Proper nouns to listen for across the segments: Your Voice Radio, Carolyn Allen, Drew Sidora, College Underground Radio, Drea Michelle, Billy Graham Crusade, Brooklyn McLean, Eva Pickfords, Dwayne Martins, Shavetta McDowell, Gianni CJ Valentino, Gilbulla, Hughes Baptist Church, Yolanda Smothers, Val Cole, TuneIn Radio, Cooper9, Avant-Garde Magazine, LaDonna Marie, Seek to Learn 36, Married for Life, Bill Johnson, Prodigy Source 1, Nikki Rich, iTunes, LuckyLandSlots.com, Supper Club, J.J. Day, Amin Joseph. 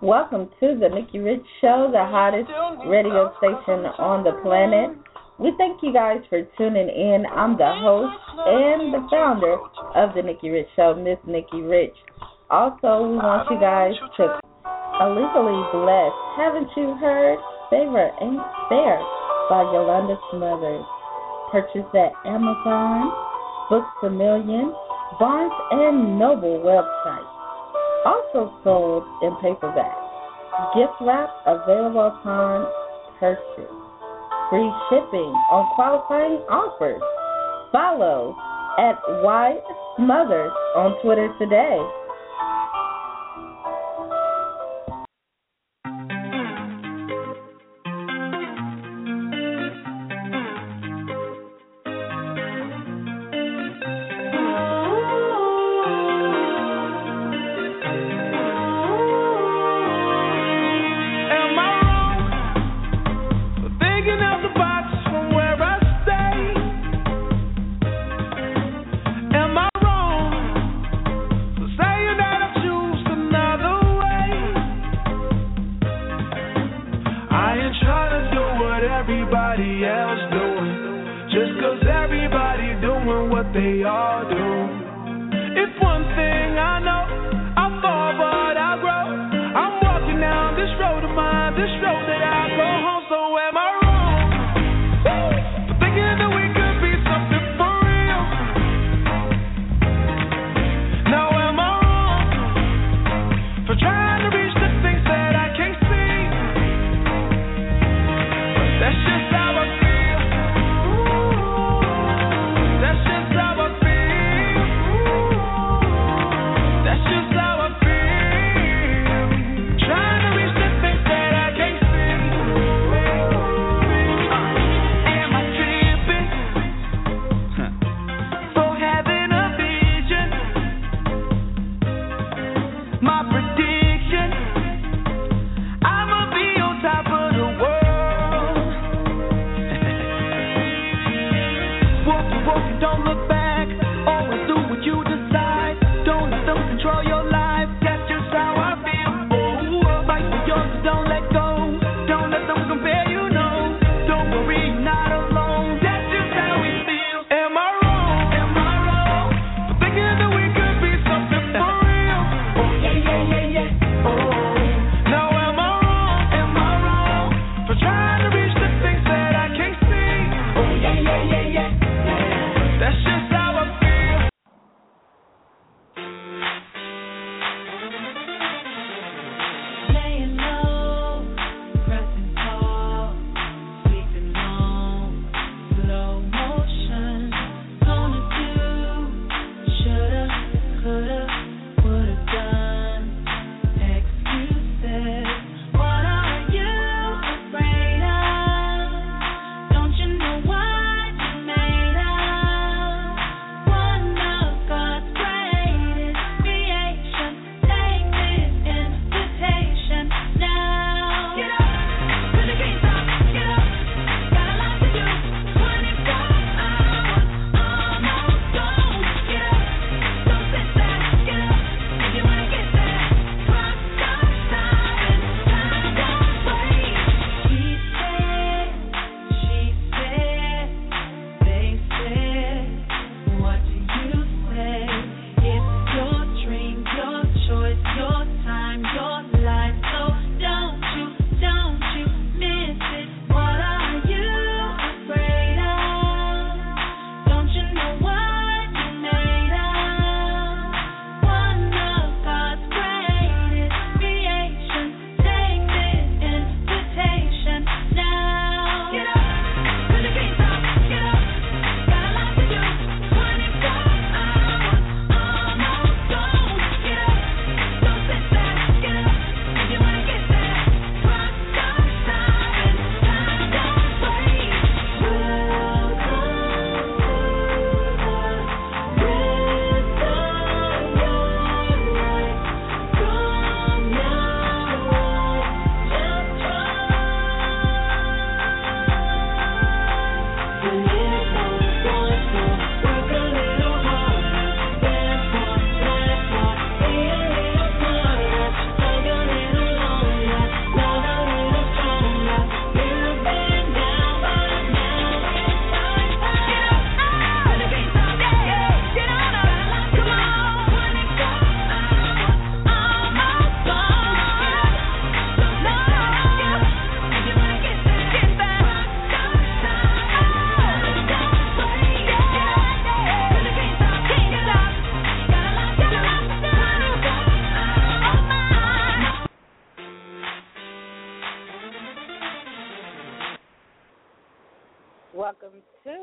Welcome to the Nikki Rich Show, the hottest radio station on the planet. We thank you guys for tuning in. I'm the host and the founder of the Nikki Rich Show, Miss Nikki Rich. Also, we want you guys to illegally bless. Haven't you heard? Favor Ain't Fair by Yolanda Smothers. Purchase at Amazon, Books A Million, Barnes & Noble website. Also sold in paperback. Gift wrap available upon purchase. Free shipping on qualifying offers. Follow at YSmothers on Twitter today. this show that I go home, so am I wrong? Thinking that we could be something for real. Now am I wrong for trying to reach the things that I can't see? That's just how I feel. That's just how I feel. That's just how I feel.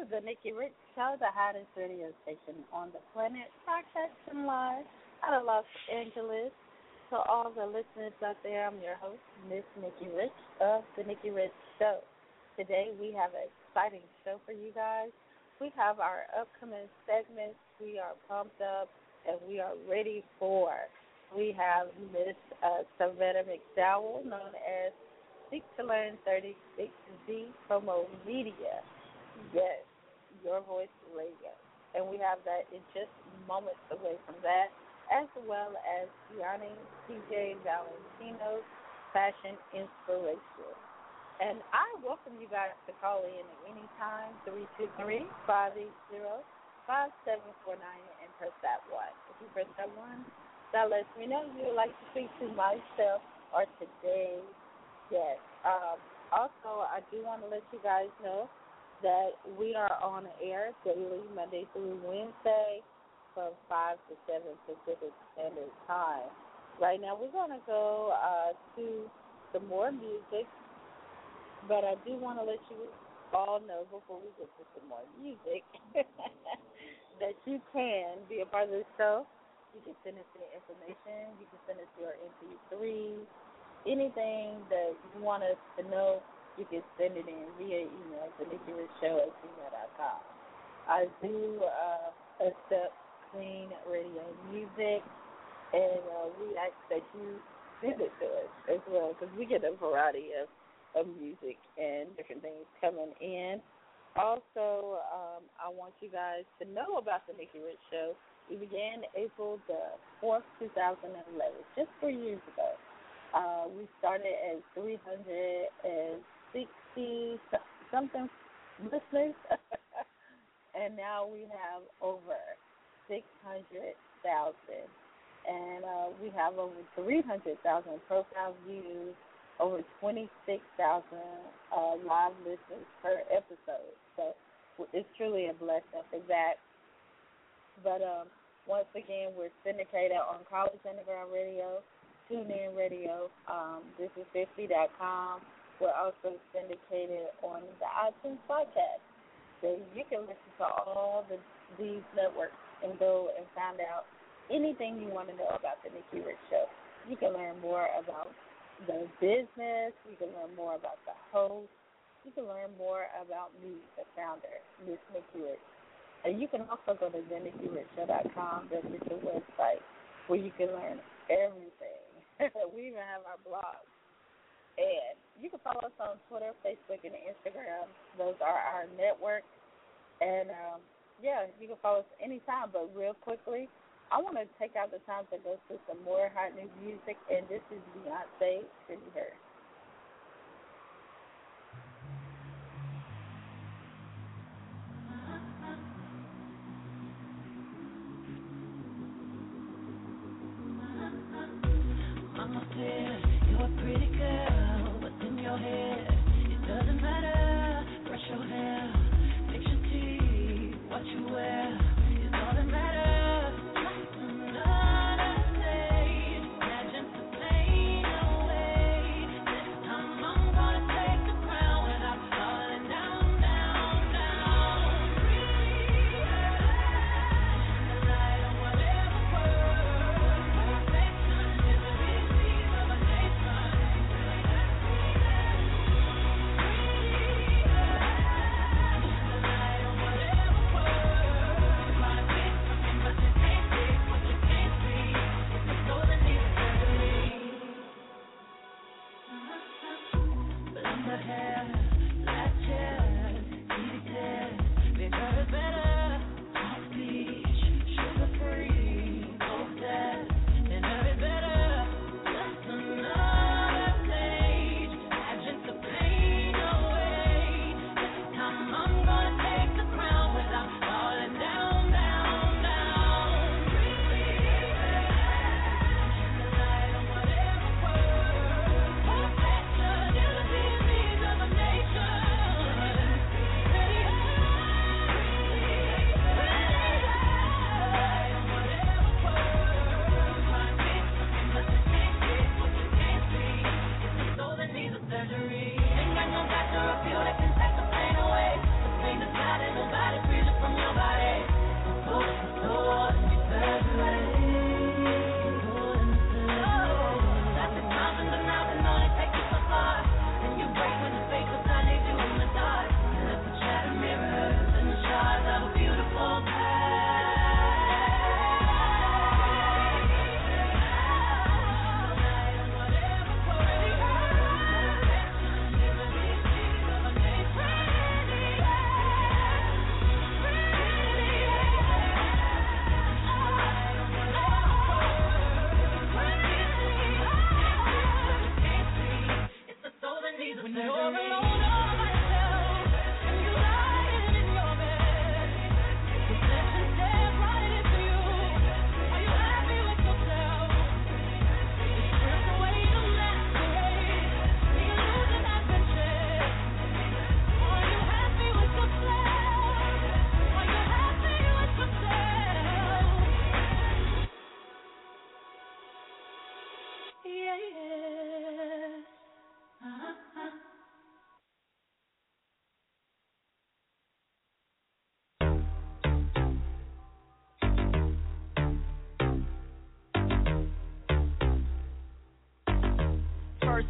The Nikki Rich Show, the hottest radio station on the planet, broadcasting live out of Los Angeles. To all the listeners out there, I'm your host, Miss Nikki Rich of the Nikki Rich Show. Today we have an exciting show for you guys. We have our upcoming segments. We are pumped up and we are ready for. We have Miss Shavetta McDowell, known as Seek to Learn 36 V Promo Media. Yes, Your Voice Radio. And we have that in just moments away from that, as well as Gianni CJ Valentino's Fashion Inspiration. And I welcome you guys to call in at any time, 323-580-5749, and press that 1. If you press that 1, that lets me know you would like to speak to myself or today's Yes. Also, I do want to let you guys know that we are on air daily, Monday through Wednesday, from 5 to 7 Pacific Standard Time. Right now, we're going to go to some more music, but I do want to let you all know before we get to some more music that you can be a part of this show. You can send us your information. You can send us your MP3. Anything that you want us to know, you can send it in via email to NikkiRichShow@gmail.com. I do accept clean radio music, and we ask that you send it to us as well, because we get a variety of music and different things coming in. Also, I want you guys to know about the Nikki Rich Show. We began April the 4th, 2011, just 3 years ago. We started at 360-something listeners, and now we have over 600,000. And we have over 300,000 profile views, over 26,000 live listens per episode. So it's truly a blessing for that. But once again, we're syndicated on College Underground Radio, TuneIn Radio, thisis50.com. We're also syndicated on the iTunes podcast. So you can listen to all these networks and go and find out anything you want to know about the Nikki Rich Show. You can learn more about the business. You can learn more about the host. You can learn more about me, the founder, Miss Nikki Rich. And you can also go to thenickyrichshow.com. That's just a website where you can learn everything. We even have our blog. And you can follow us on Twitter, Facebook, and Instagram. Those are our networks. And, yeah, you can follow us anytime. But real quickly, I want to take out the time to go to some more hot new music. And this is Beyonce, Pretty Hurt.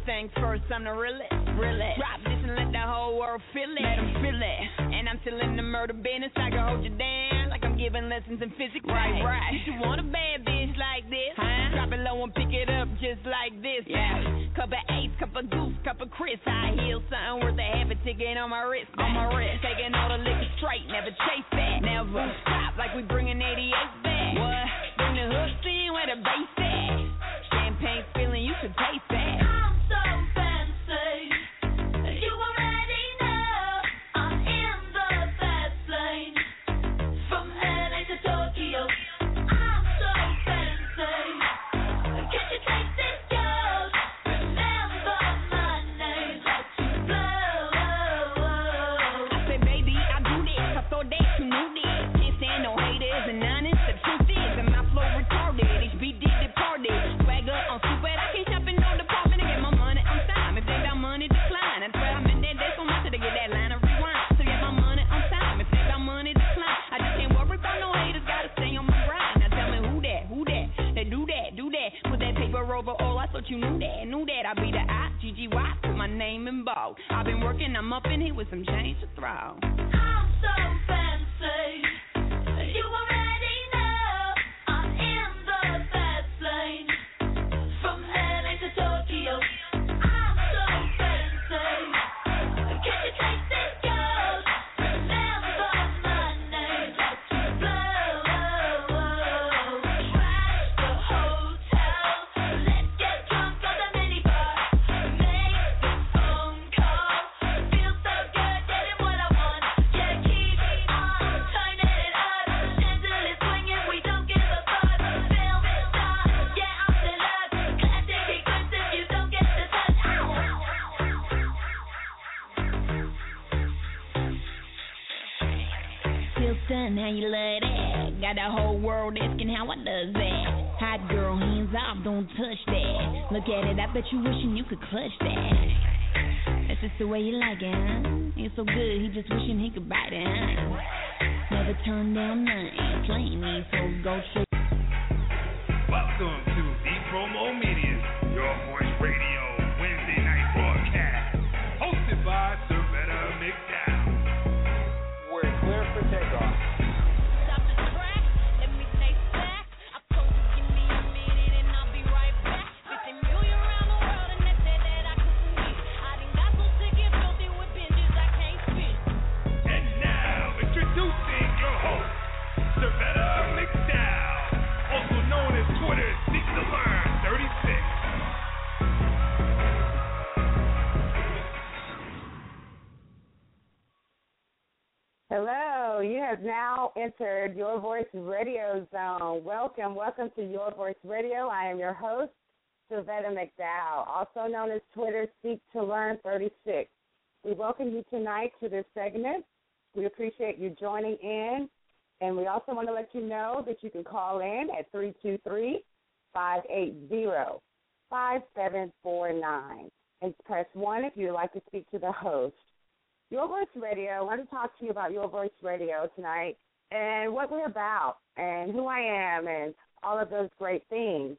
thing first, I'm the realest. Drop this and let the whole world feel it. Let them feel it. And I'm still in the murder business. I can hold you down like I'm giving lessons in physics. Right. You should want a bad bitch like this. Drop it low and pick it up just like this. Yeah. Cup of ace, cup of goose, cup of Chris. I heal something worth a half a ticket on my wrist. Taking all the liquor straight. Never chase that. Never stop like we bringing 88 back. What? Bring the hook scene where the bass at. Champagne feeling, you should taste that. I'm so fancy. You already know I'm in the fast lane. From LA to Tokyo. I'm so fancy. Can't you take this girl? Remember my name. Let you blow. I said, baby, I do this. I thought that you knew this. Can't stand no haters and honest. The truth is, and my flow retarded. HBD departed. Swagger on super. I can't shop in no department to get my money on time. If they got money, decline. That's why I'm in there. That's what I said to get that line of rewind. To get my money on time. If they got money, decline. I just can't worry about no haters. Gotta stay on my grind. Now tell me who that? They do that. Put that paper over all. I thought you knew that. I be the IGGY. Put my name in bold. I've been working. I'm up in here with some change to throw. I'm so fancy. You already know I'm in the fast lane. From LA to Tokyo, I'm so fancy. Can you take this girl? Remember my name, let you blow. Trash the hotel, let's get drunk on the minibar. Make the phone call, feel so good, getting what I want. Yeah, keep on turning it up. Done, how you love that? Got the whole world asking how I does that. Hot girl, hands off, don't touch that. Look at it, I bet you wishing you could clutch that. That's just the way you like it, huh? It's so good, he just wishing he could bite it, huh? Never turn down nothing, playing these hoes, go shit. Welcome to V Promo Media, Your Voice Radio, Wednesday night broadcast, hosted by Shavetta McDowell. Clear for takeoff. Stop the track, let me take back. I told you, give me a minute and I'll be right back. 15 million around the world and that's it that I could meet. I done got so sick and filthy with binges I can't fit. And now, introducing your host, Shavetta McDowell, also known as Twitter's Seek to Learn 36. Hello, you have now entered Your Voice Radio Zone. Welcome to Your Voice Radio. I am your host, Shavetta McDowell, also known as Twitter Seek to Learn 36. We welcome you tonight to this segment. We appreciate you joining in, and we also want to let you know that you can call in at 323-580-5749 and press 1 if you would like to speak to the host. Your Voice Radio, I want to talk to you about Your Voice Radio tonight and what we're about and who I am and all of those great things.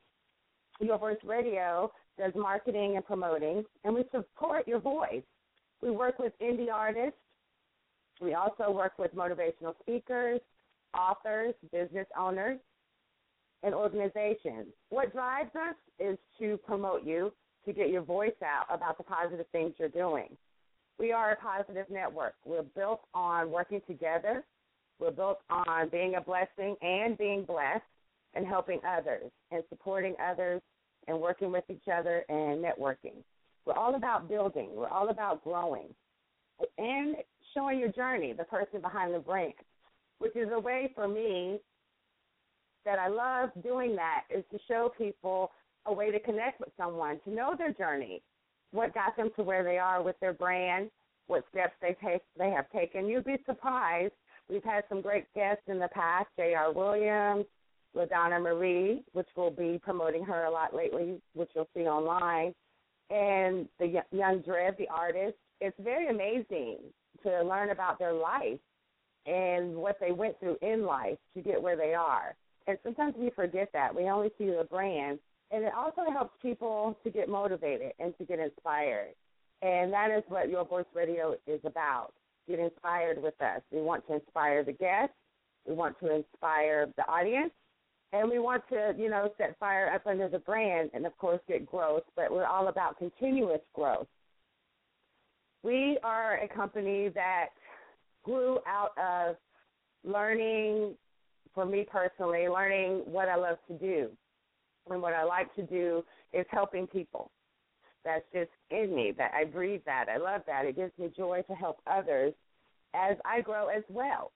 Your Voice Radio does marketing and promoting, and we support your voice. We work with indie artists. We also work with motivational speakers, authors, business owners, and organizations. What drives us is to promote you, to get your voice out about the positive things you're doing. We are a positive network. We're built on working together. We're built on being a blessing and being blessed and helping others and supporting others and working with each other and networking. We're all about building. We're all about growing and showing your journey, the person behind the brand, which is a way for me that I love doing that is to show people a way to connect with someone, to know their journey, what got them to where they are with their brand, what steps they have taken. You'd be surprised. We've had some great guests in the past, J.R. Williams, LaDonna Marie, which we'll be promoting her a lot lately, which you'll see online, and the Young Dread, the artist. It's very amazing to learn about their life and what they went through in life to get where they are. And sometimes we forget that. We only see the brand And it also helps people to get motivated and to get inspired. And that is what Your Voice Radio is about, get inspired with us. We want to inspire the guests. We want to inspire the audience. And we want to, you know, set fire up under the brand and, of course, get growth. But we're all about continuous growth. We are a company that grew out of learning, for me personally, learning what I love to do. And what I like to do is helping people. That's just in me, that I breathe that. I love that. It gives me joy to help others as I grow as well.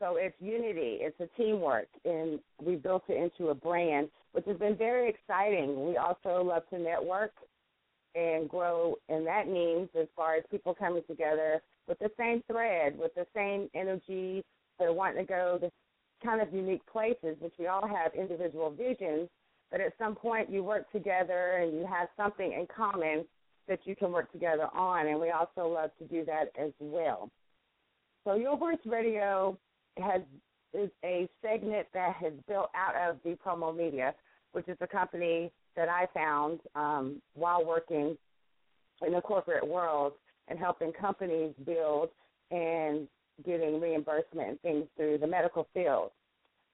So it's unity, it's a teamwork, and we built it into a brand, which has been very exciting. We also love to network and grow, and that means as far as people coming together with the same thread, with the same energy, that want to go to kind of unique places, which we all have individual visions, but at some point you work together and you have something in common that you can work together on, and we also love to do that as well. So Your Voice Radio is a segment that has built out of V Promo Media, which is a company that I found while working in the corporate world and helping companies build and getting reimbursement and things through the medical field.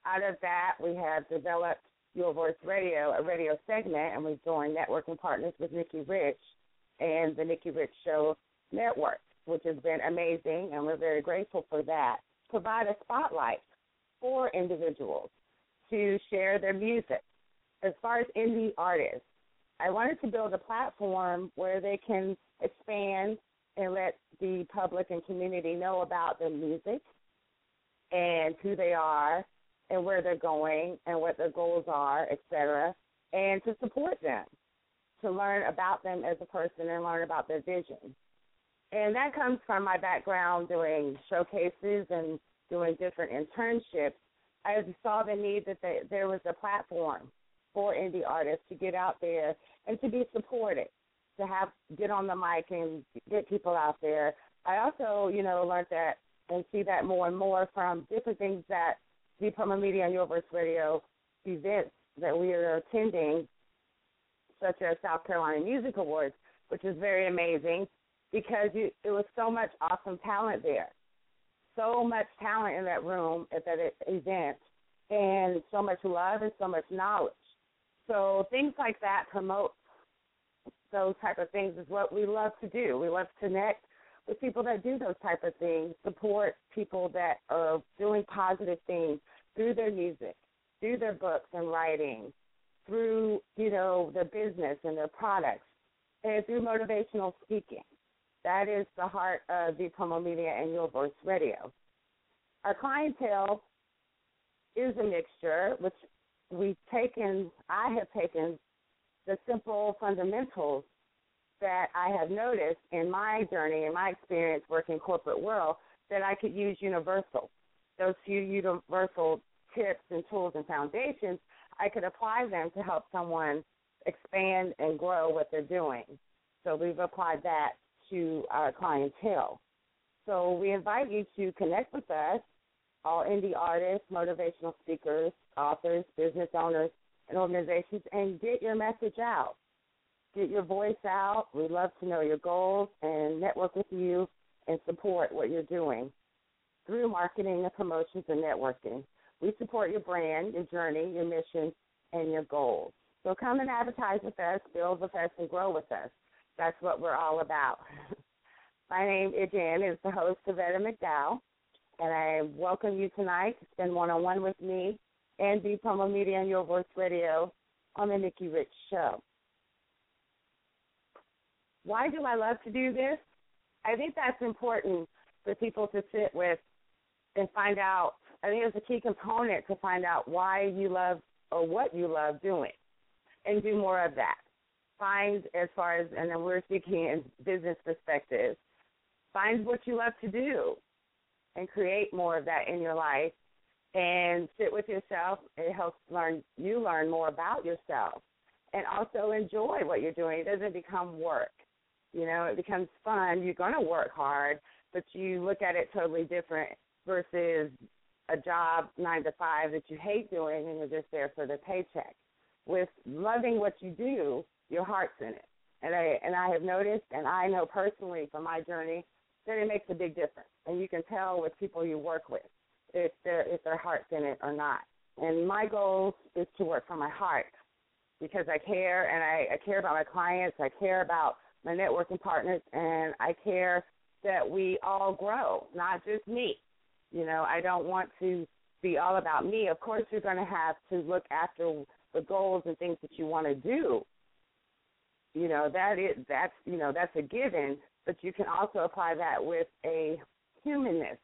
Out of that, we have developed Your Voice Radio, a radio segment, and we've joined networking partners with Nikki Rich and the Nikki Rich Show Network, which has been amazing, and we're very grateful for that. Provide a spotlight for individuals to share their music. As far as indie artists, I wanted to build a platform where they can expand and let the public and community know about their music and who they are and where they're going and what their goals are, et cetera, and to support them, to learn about them as a person and learn about their vision. And that comes from my background doing showcases and doing different internships. I saw the need that there was a platform for indie artists to get out there and to be supported, to get on the mic and get people out there. I also, learned that and see that more and more from different things that V Promo Media and Your Voice Radio events that we are attending, such as South Carolina Music Awards, which is very amazing because it was so much awesome talent there, so much talent in that room at that event, and so much love and so much knowledge. So things like that promote those type of things is what we love to do. We love to connect with people that do those type of things, support people that are doing positive things through their music, through their books and writing, through, their business and their products, and through motivational speaking. That is the heart of V Promo Media and Your Voice Radio. Our clientele is a mixture, which I have taken the simple fundamentals that I have noticed in my journey, in my experience working corporate world, that I could use universal. Those few universal tips and tools and foundations, I could apply them to help someone expand and grow what they're doing. So we've applied that to our clientele. So we invite you to connect with us, all indie artists, motivational speakers, authors, business owners, and organizations, and get your message out. Get your voice out. We love to know your goals and network with you and support what you're doing through marketing and promotions and networking. We support your brand, your journey, your mission, and your goals. So come and advertise with us, build with us, and grow with us. That's what we're all about. My name, again, is the host, Shavetta McDowell, and I welcome you tonight to spend one-on-one with me and V Promo Media and Your Voice Radio on The Nikki Rich Show. Why do I love to do this? I think that's important for people to sit with and find out. I think it's a key component to find out why you love or what you love doing and do more of that. Find as far as, and then we're speaking in business perspective, find what you love to do and create more of that in your life and sit with yourself. It helps you learn more about yourself and also enjoy what you're doing. It doesn't become work. It becomes fun. You're going to work hard, but you look at it totally different versus a job 9 to 5 that you hate doing and you're just there for the paycheck. with loving what you do, your heart's in it. And I have noticed, and I know personally from my journey, that it makes a big difference. And you can tell with people you work with if their heart's in it or not. And my goal is to work from my heart because I care, and I care about my clients, I care about my networking partners, and I care that we all grow, not just me. You know, I don't want to be all about me. Of course, you're going to have to look after the goals and things that you want to do. You know, that's a given, but you can also apply that with a humanness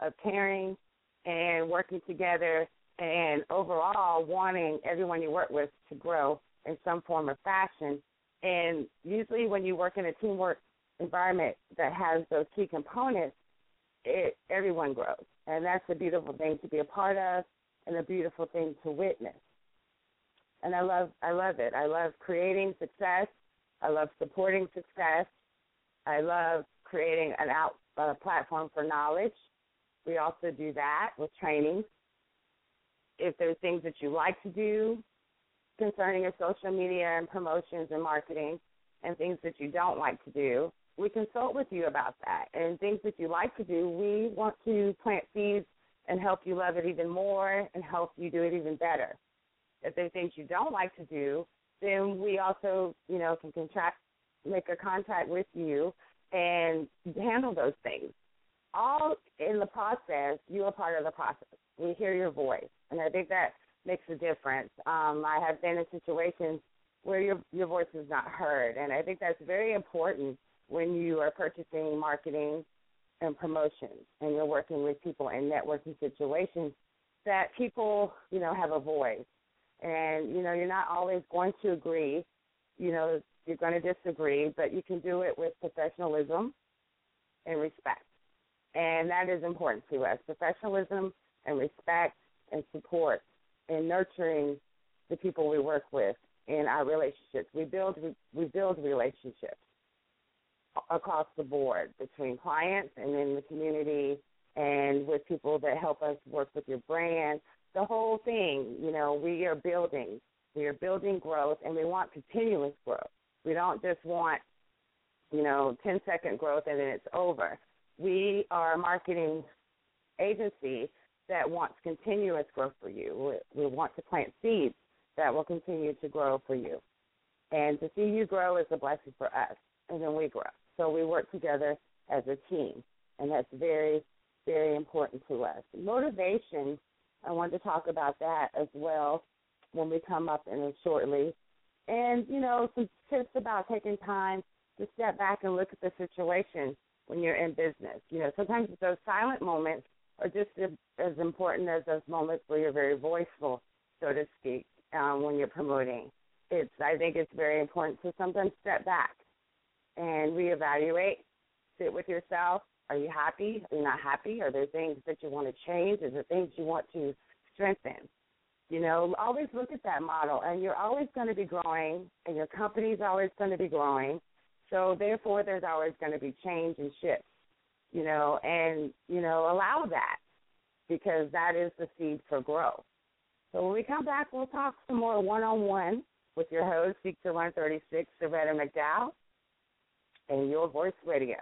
of caring and working together and overall wanting everyone you work with to grow in some form or fashion. And usually when you work in a teamwork environment that has those key components, everyone grows. And that's a beautiful thing to be a part of and a beautiful thing to witness. And I love it. I love creating success. I love supporting success. I love creating a platform for knowledge. We also do that with training. If there's things that you like to do concerning your social media and promotions and marketing and things that you don't like to do, we consult with you about that. And things that you like to do, we want to plant seeds and help you love it even more and help you do it even better. If there are things you don't like to do, then we also, you know, can make a contact with you and handle those things. All in the process, you are part of the process. We hear your voice, and I think that makes a difference. I have been in situations where your voice is not heard, and I think that's very important when you are purchasing, marketing, and promotions, and you're working with people in networking situations, that people, you know, have a voice. And, you know, you're not always going to agree. You know, you're going to disagree, but you can do it with professionalism and respect. And that is important to us, professionalism and respect and support and nurturing the people we work with in our relationships. We build relationships across the board between clients and in the community and with people that help us work with your brand. The whole thing, you know, we are building growth, and we want continuous growth. We don't just want, you know, 10-second growth and then it's over. We are a marketing agency that wants continuous growth for you. We want to plant seeds that will continue to grow for you. And to see you grow is a blessing for us, and then we grow. So we work together as a team, and that's very, very important to us. Motivation, I wanted to talk about that as well when we come up in it shortly. And, you know, some tips about taking time to step back and look at the situation when you're in business. You know, sometimes those silent moments are just as important as those moments where you're very voiceful, so to speak, when you're promoting. I think it's very important to sometimes step back and reevaluate, sit with yourself. Are you happy? Are you not happy? Are there things that you want to change? Are there things you want to strengthen? You know, always look at that model, and you're always going to be growing, and your company's always going to be growing. So, therefore, there's always going to be change and shift, you know, and, you know, allow that because that is the seed for growth. So when we come back, we'll talk some more one-on-one with your host, Seek to Learn 36, Shavetta McDowell, and Your Voice Radio.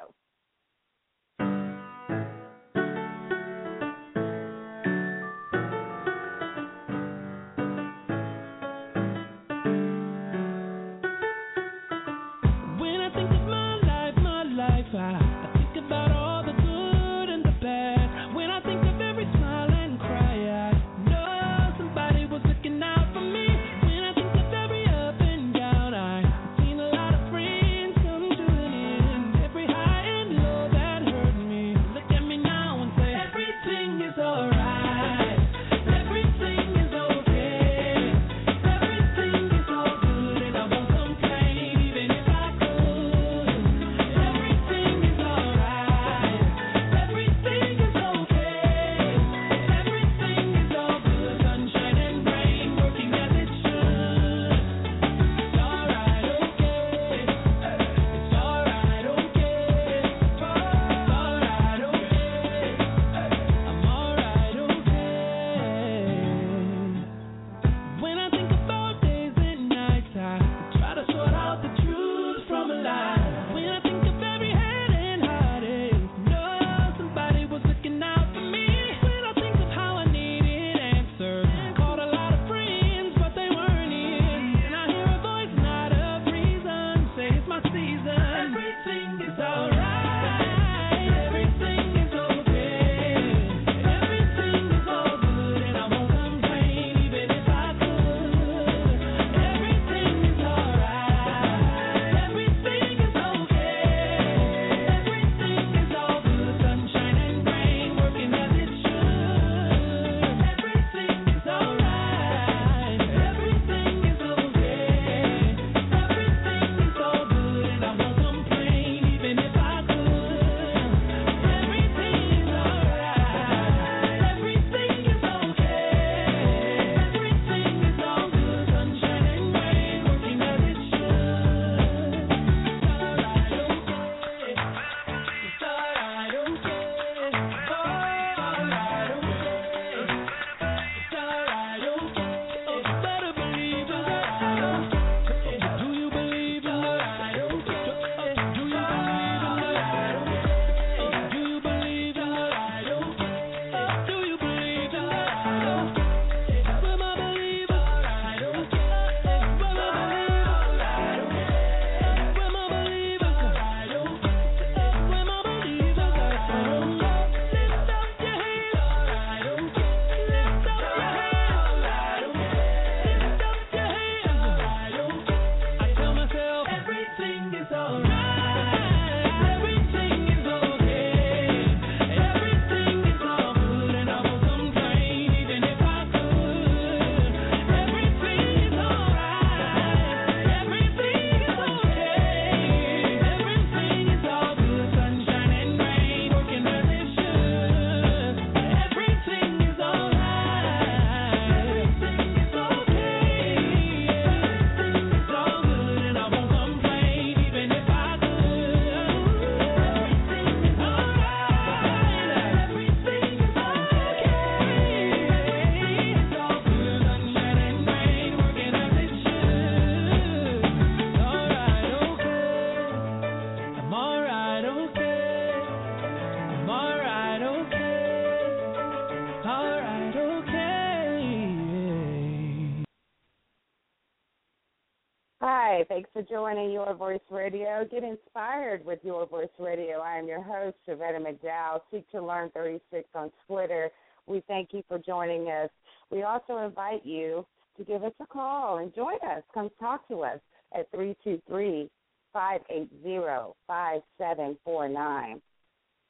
Day. Thanks for joining Your Voice Radio. Get inspired with Your Voice Radio. I am your host, Shavetta McDowell, Seek to Learn 36 on Twitter. We thank you for joining us. We also invite you to give us a call and join us. Come talk to us at 323-580-5749.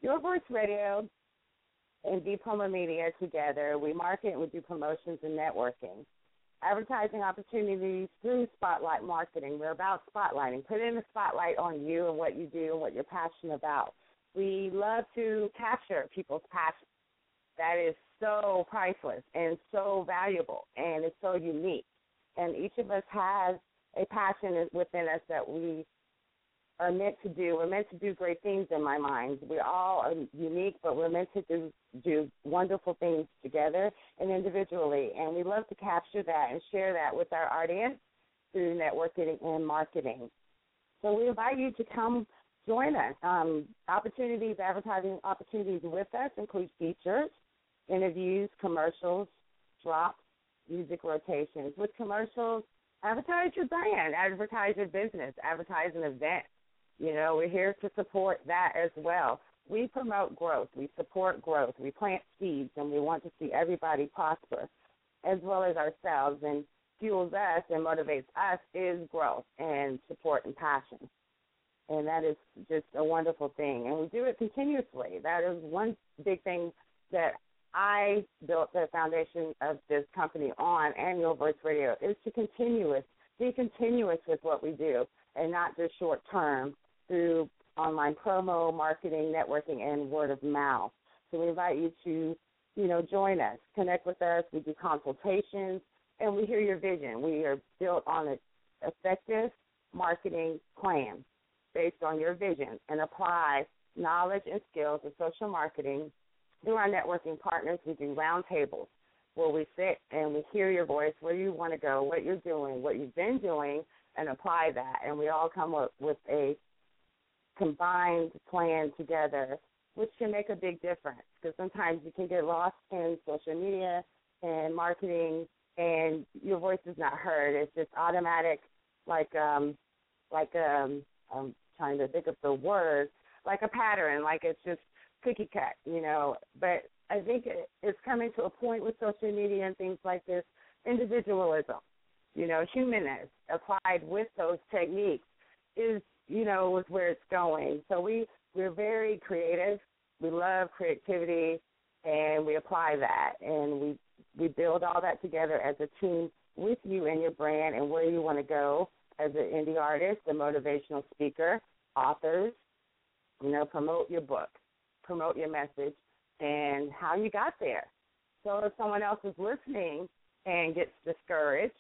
Your Voice Radio and V Promo Media together, we market, we do promotions and networking. Advertising opportunities through spotlight marketing. We're about spotlighting. Put in the spotlight on you and what you do and what you're passionate about. We love to capture people's passion. That is so priceless and so valuable and it's so unique. And each of us has a passion within us that we are meant to do. We're meant to do great things in my mind. We all are unique, but we're meant to do wonderful things together and individually. And we love to capture that and share that with our audience through networking and marketing. So we invite you to come join us. Advertising opportunities with us include features, interviews, commercials, drops, music rotations. With commercials, advertise your brand, advertise your business, advertise an event. You know, we're here to support that as well. We promote growth. We support growth. We plant seeds, and we want to see everybody prosper as well as ourselves. And fuels us and motivates us is growth and support and passion. And that is just a wonderful thing. And we do it continuously. That is one big thing that I built the foundation of this company on, and Your Voice Radio, is to be continuous with what we do and not just short-term through online promo, marketing, networking, and word of mouth. So we invite you to, join us, connect with us. We do consultations, and we hear your vision. We are built on an effective marketing plan based on your vision and apply knowledge and skills of social marketing. Through our networking partners, we do roundtables where we sit and we hear your voice, where you want to go, what you're doing, what you've been doing, and apply that. And we all come up with a combined plan together, which can make a big difference because sometimes you can get lost in social media and marketing and your voice is not heard. It's just automatic, I'm trying to think of the word, like a pattern, like it's just cookie cut, but I think it's coming to a point with social media and things like this, individualism, humanness applied with those techniques is, was where it's going. So we're very creative. We love creativity, and we apply that, and we build all that together as a team with you and your brand and where you want to go as an indie artist, a motivational speaker, authors, promote your book. Promote your message and how you got there. So if someone else is listening and gets discouraged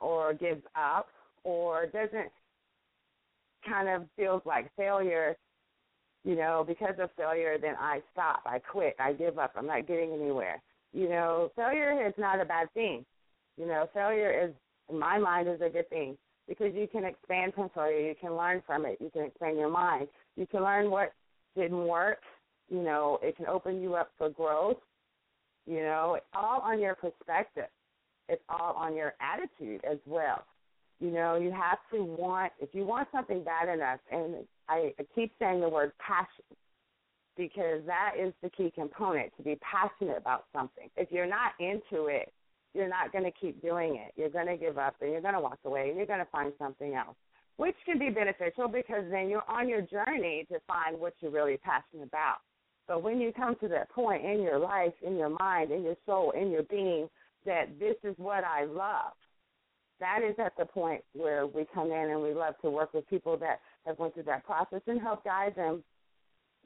or gives up or doesn't kind of feels like failure, because of failure, then I stop, I quit, I give up, I'm not getting anywhere. Failure is not a bad thing. Failure is, in my mind, is a good thing because you can expand from failure, you can learn from it, you can expand your mind, you can learn what didn't work, it can open you up for growth, it's all on your perspective. It's all on your attitude as well. You have to if you want something bad enough, and I keep saying the word passion because that is the key component, to be passionate about something. If you're not into it, you're not going to keep doing it. You're going to give up and you're going to walk away and you're going to find something else, which can be beneficial because then you're on your journey to find what you're really passionate about. But when you come to that point in your life, in your mind, in your soul, in your being, that this is what I love, that is at the point where we come in and we love to work with people that have went through that process and help guide them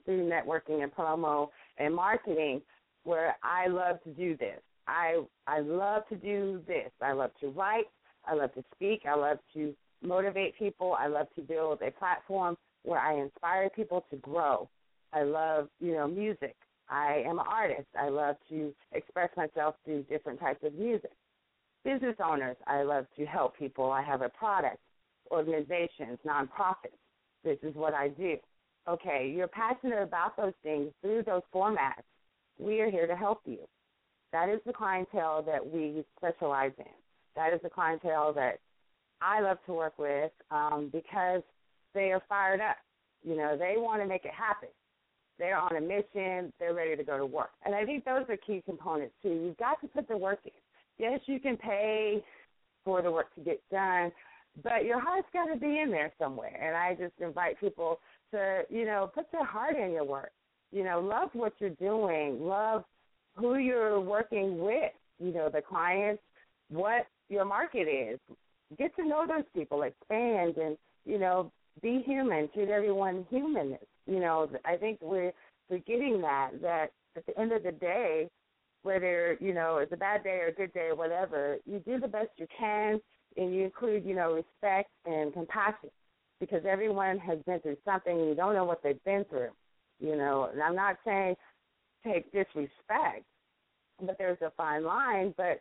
through networking and promo and marketing where I love to do this. I love to do this. I love to write. I love to speak. I love to motivate people. I love to build a platform where I inspire people to grow. I love, music. I am an artist. I love to express myself through different types of music. Business owners, I love to help people. I have a product, organizations, nonprofits. This is what I do. Okay, you're passionate about those things through those formats. We are here to help you. That is the clientele that we specialize in. That is the clientele that I love to work with because they are fired up. You know, they want to make it happen. They're on a mission. They're ready to go to work. And I think those are key components, too. You've got to put the work in. Yes, you can pay for the work to get done, but your heart's got to be in there somewhere. And I just invite people to, you know, put your heart in your work. You know, love what you're doing. Love who you're working with, you know, the clients, what your market is. Get to know those people, expand, and, you know, be human. Treat everyone human. You know, I think we're forgetting that at the end of the day, whether, you know, it's a bad day or a good day or whatever, you do the best you can, and you include, you know, respect and compassion, because everyone has been through something, and you don't know what they've been through. You know, and I'm not saying take disrespect, but there's a fine line, but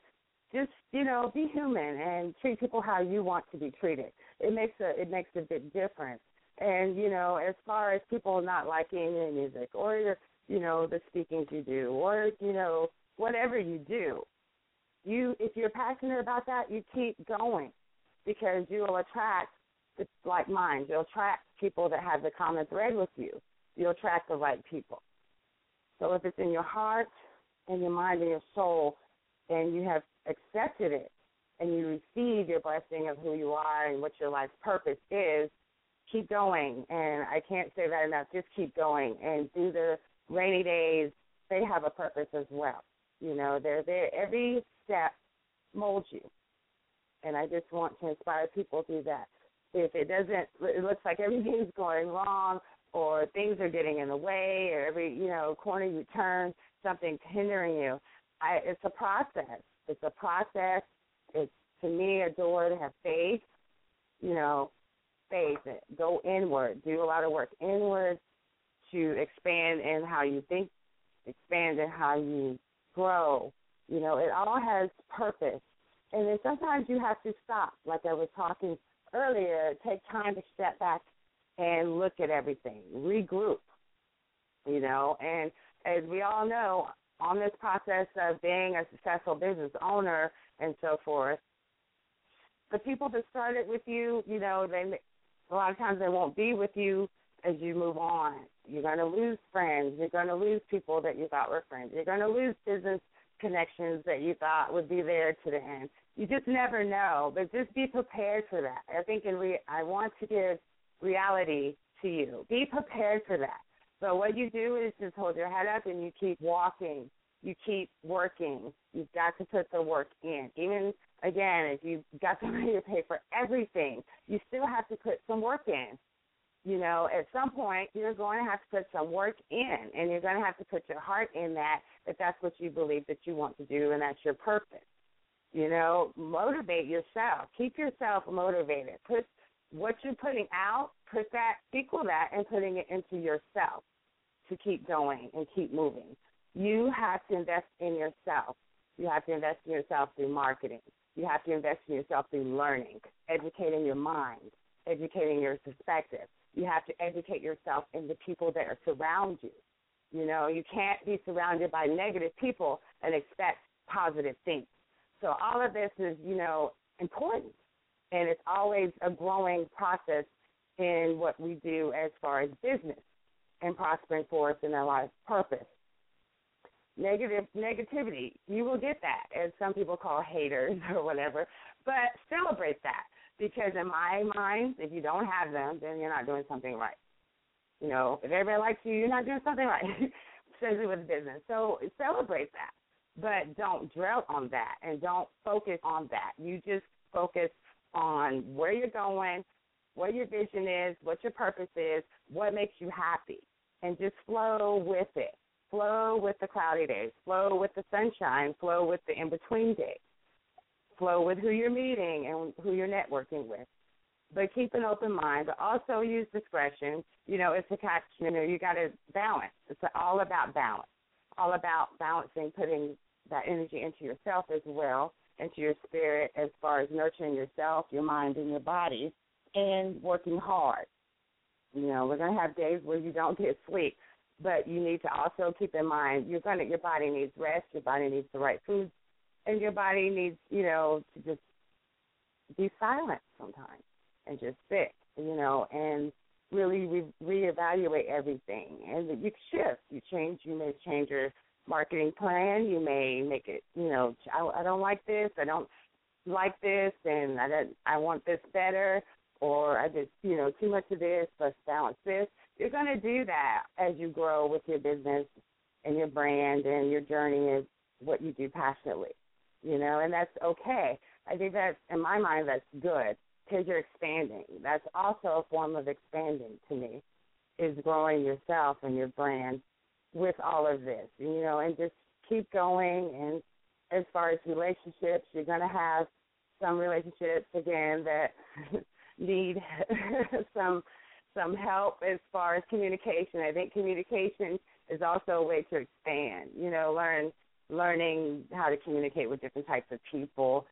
just, you know, be human and treat people how you want to be treated. It makes a big difference. And, you know, as far as people not liking your music or, you know, the speakings you do or, you know, whatever you do, if you're passionate about that, you keep going, because you will attract like minds. You'll attract people that have the common thread with you. You'll attract the right people. So if it's in your heart and your mind and your soul, and you have accepted it, and you receive your blessing of who you are and what your life's purpose is, keep going. And I can't say that enough. Just keep going and do the rainy days. They have a purpose as well. You know, they're there. Every step molds you. And I just want to inspire people through that. If it doesn't, it looks like everything's going wrong, or things are getting in the way, or every, you know, corner you turn, something's hindering you. It's a process. It's a process. It's, to me, a door to have faith. You know, faith. Go inward. Do a lot of work inward to expand in how you think, expand in how you grow. You know, it all has purpose. And then sometimes you have to stop. Like I was talking earlier, take time to step back and look at everything. Regroup. You know, and as we all know, on this process of being a successful business owner and so forth, the people that started with you, you know, a lot of times they won't be with you as you move on. You're going to lose friends. You're going to lose people that you thought were friends. You're going to lose business connections that you thought would be there to the end. You just never know, but just be prepared for that. I think I want to give reality to you. Be prepared for that. So what you do is just hold your head up and you keep walking. You keep working. You've got to put the work in. Even, again, if you've got somebody to pay for everything, you still have to put some work in. You know, at some point, you're going to have to put some work in, and you're going to have to put your heart in that if that's what you believe that you want to do and that's your purpose. You know, motivate yourself. Keep yourself motivated. Put what you're putting out, equal that, and putting it into yourself to keep going and keep moving. You have to invest in yourself. You have to invest in yourself through marketing. You have to invest in yourself through learning, educating your mind, educating your perspective. You have to educate yourself and the people that surround you. You know, you can't be surrounded by negative people and expect positive things. So all of this is, you know, important. And it's always a growing process in what we do as far as business and prospering for us in our life's purpose. Negativity, you will get that, as some people call haters or whatever, but celebrate that, because in my mind, if you don't have them, then you're not doing something right. You know, if everybody likes you, you're not doing something right, especially with business. So celebrate that, but don't dwell on that and don't focus on that. You just focus on where you're going, what your vision is, what your purpose is, what makes you happy, and just flow with it. Flow with the cloudy days. Flow with the sunshine. Flow with the in-between days. Flow with who you're meeting and who you're networking with. But keep an open mind, but also use discretion. You know, it's a catch. You know, you got to balance. It's all about balance, all about balancing, putting that energy into yourself as well, into your spirit, as far as nurturing yourself, your mind, and your body, and working hard. You know, we're going to have days where you don't get sleep, but you need to also keep in mind your body needs rest, your body needs the right food, and your body needs, you know, to just be silent sometimes and just sit, you know, and really reevaluate everything. And you shift, you change, you may change your marketing plan, you may make it, you know, I don't like this, I don't like this, and I want this better, or I just, you know, too much of this, let's balance this. You're going to do that as you grow with your business and your brand, and your journey is what you do passionately, you know, and that's okay. I think that, in my mind, that's good because you're expanding. That's also a form of expanding to me, is growing yourself and your brand with all of this, you know, and just keep going. And as far as relationships, you're going to have some relationships, again, that need some help as far as communication. I think communication is also a way to expand, you know, learning how to communicate with different types of people,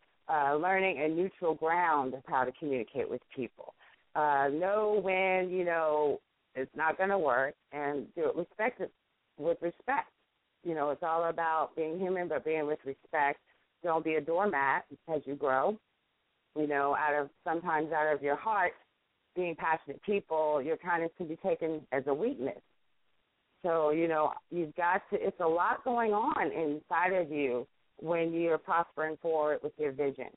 learning a neutral ground of how to communicate with people. Know when, you know, it's not going to work, and do it with respect. You know, it's all about being human, but being with respect. Don't be a doormat as you grow. You know, sometimes out of your heart, being passionate people, your kindness can be taken as a weakness. So, you know, you've got to, it's a lot going on inside of you when you're prospering forward with your vision,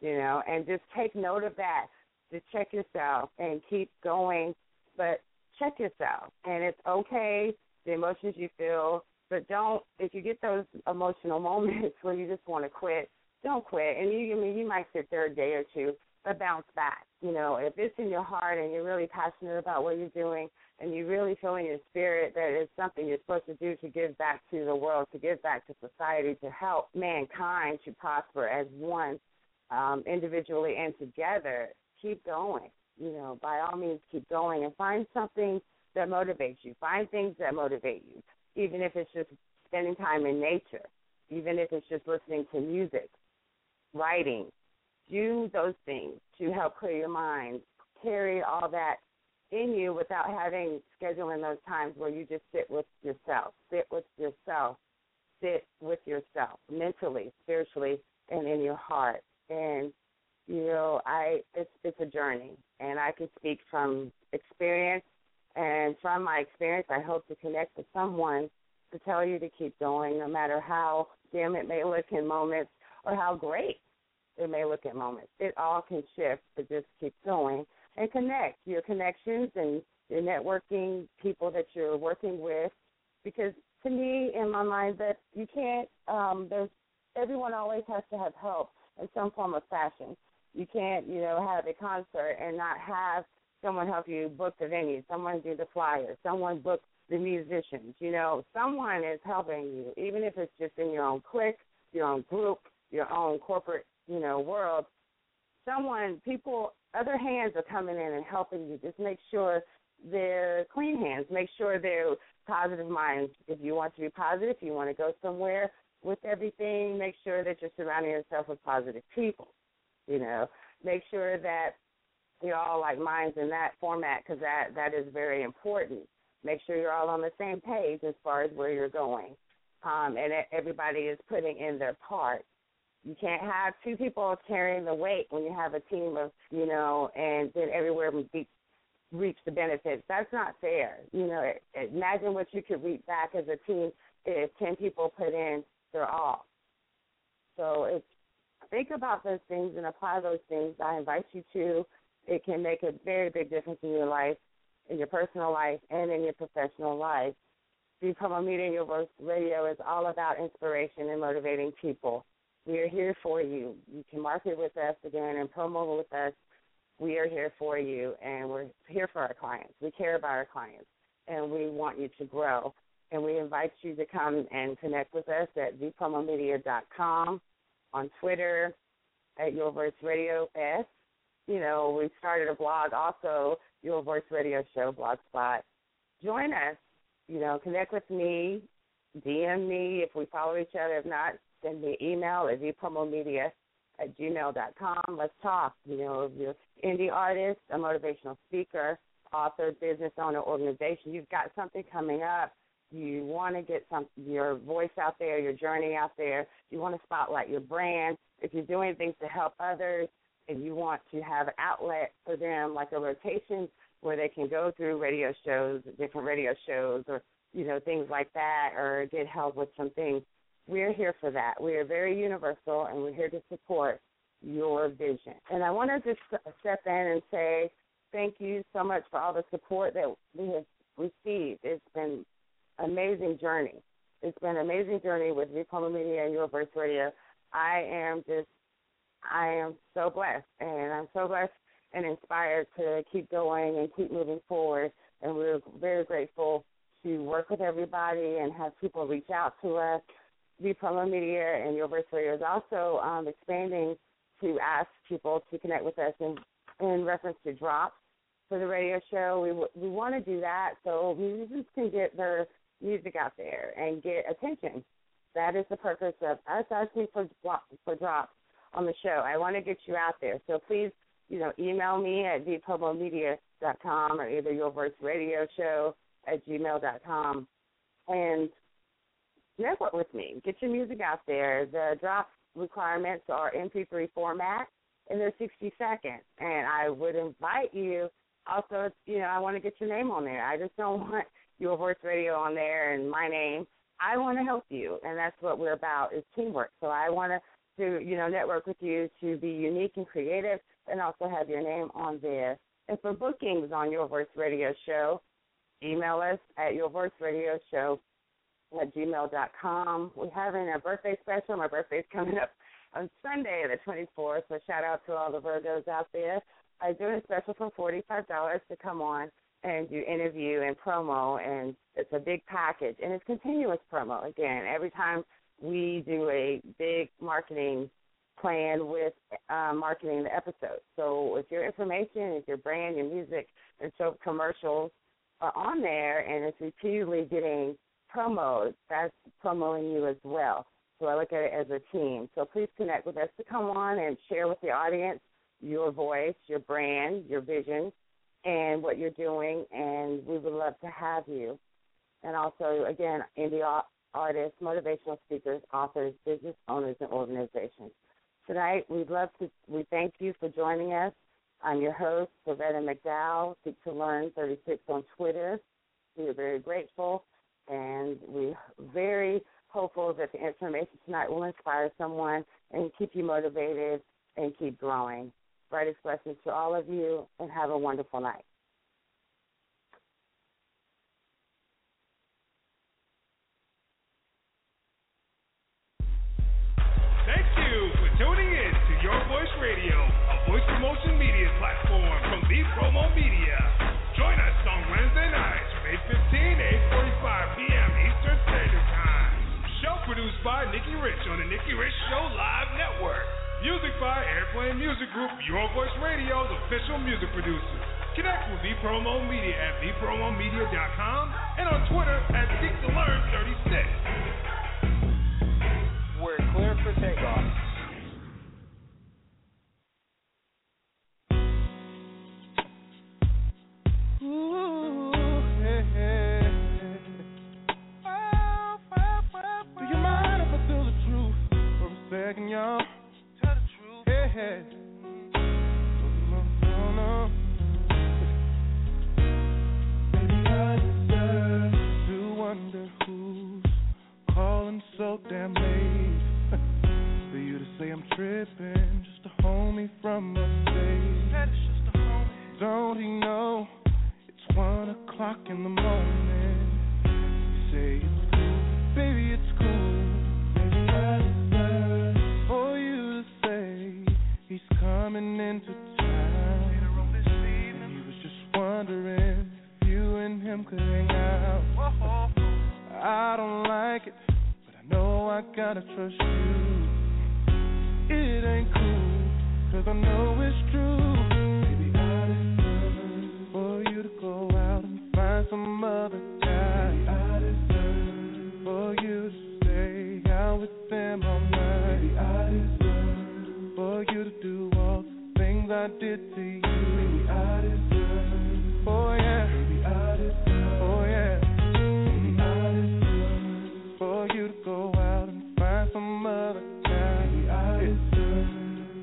you know, and just take note of that, to check yourself and keep going, but check yourself. And it's okay, the emotions you feel, but don't, if you get those emotional moments where you just want to quit, don't quit. And you might sit there a day or two, but bounce back. You know, if it's in your heart and you're really passionate about what you're doing, and you really feel in your spirit that it's something you're supposed to do to give back to the world, to give back to society, to help mankind to prosper as one, individually and together, keep going. You know, by all means, keep going and find something that motivates you. Find things that motivate you, even if it's just spending time in nature, even if it's just listening to music, writing. Do those things to help clear your mind. Carry all that in you without scheduling those times where you just sit with yourself mentally, spiritually, and in your heart. And, you know, it's a journey, and I can speak from experience, and from my experience, I hope to connect with someone to tell you to keep going, no matter how dim it may look in moments or how great it may look at moments. It all can shift, but just keep going and connect your connections and your networking, people that you're working with, because to me, in my mind, that you can't, everyone always has to have help in some form of fashion. You can't, you know, have a concert and not have someone help you book the venue, someone do the flyers, someone book the musicians, you know. Someone is helping you, even if it's just in your own clique, your own group, your own corporate, you know, world. Other hands are coming in and helping you. Just make sure they're clean hands. Make sure they're positive minds. If you want to be positive, if you want to go somewhere with everything, make sure that you're surrounding yourself with positive people, you know. Make sure that you're all like minds in that format, because that is very important. Make sure you're all on the same page as far as where you're going, and everybody is putting in their part. You can't have two people carrying the weight when you have a team of, you know, and then everywhere we reach the benefits. That's not fair. You know, imagine what you could reap back as a team if 10 people put in their all. So think about those things and apply those things. I invite you to. It can make a very big difference in your life, in your personal life, and in your professional life. V Promo Media, Your Voice Radio, is all about inspiration and motivating people. We are here for you. You can market with us again and promo with us. We are here for you, and we're here for our clients. We care about our clients, and we want you to grow. And we invite you to come and connect with us at vpromomedia.com, on Twitter, at Your Voice Radio S. You know, we started a blog also, Your Voice Radio Show Blogspot. Join us. You know, connect with me, DM me if we follow each other. If not, send me an email at vpromomedia@gmail.com. Let's talk. You know, if you're an indie artist, a motivational speaker, author, business owner, organization, you've got something coming up, you want to get your voice out there, your journey out there, you want to spotlight your brand, if you're doing things to help others, and you want to have an outlet for them, like a rotation where they can go through radio shows, different radio shows, or, you know, things like that, or get help with some things, we're here for that. We are very universal, and we're here to support your vision. And I want to just step in and say thank you so much for all the support that we have received. It's been an amazing journey. It's been an amazing journey with V Promo Media and Your Voice Radio. I am so blessed, and I'm so blessed and inspired to keep going and keep moving forward. And we're very grateful to work with everybody and have people reach out to us. V Promo Media and Your Voice Radio is also expanding to ask people to connect with us in reference to drops for the radio show. We want to do that so musicians can get their music out there and get attention. That is the purpose of us asking for drops on the show. I want to get you out there. So please, you know, email me at vpromomedia.com or either Your Voice Radio Show at gmail.com and network with me. Get your music out there. The drop requirements are MP3 format, and they're 60 seconds. And I would invite you also, you know, I want to get your name on there. I just don't want Your Voice Radio on there and my name. I want to help you, and that's what we're about is teamwork. So I want to, you know, network with you to be unique and creative and also have your name on there. And for bookings on Your Voice Radio Show, email us at yourvoiceradioshow@gmail.com. We're having a birthday special. My birthday's coming up on Sunday the 24th, so shout out to all the Virgos out there. I'm doing a special for $45 to come on and do interview and promo, and it's a big package, and it's continuous promo. Again, every time we do a big marketing plan with marketing the episode. So if your information, if your brand, your music, and so commercials are on there, and it's repeatedly getting promo, that's promoting you as well. So I look at it as a team. So please connect with us to come on and share with the audience your voice, your brand, your vision, and what you're doing, and we would love to have you. And also, again, indie artists, motivational speakers, authors, business owners, and organizations. Tonight, we thank you for joining us. I'm your host, Shavetta McDowell, Seek to Learn 36 on Twitter. We are very grateful, and we're very hopeful that the information tonight will inspire someone and keep you motivated and keep growing. Brightest blessings to all of you, and have a wonderful night. Thank you for tuning in to Your Voice Radio, a voice promotion media platform from V Promo Media. Join us on Wednesday nights from 8:15 to 8:45 p.m. Eastern Standard Time. Show produced by Nikki Rich on the Nikki Rich Show Live Network. Music by Airplane Music Group, Your Voice Radio's official music producer. Connect with V Promo Media at vpromomedia.com and on Twitter at SeekToLearn36. We're clear for takeoff.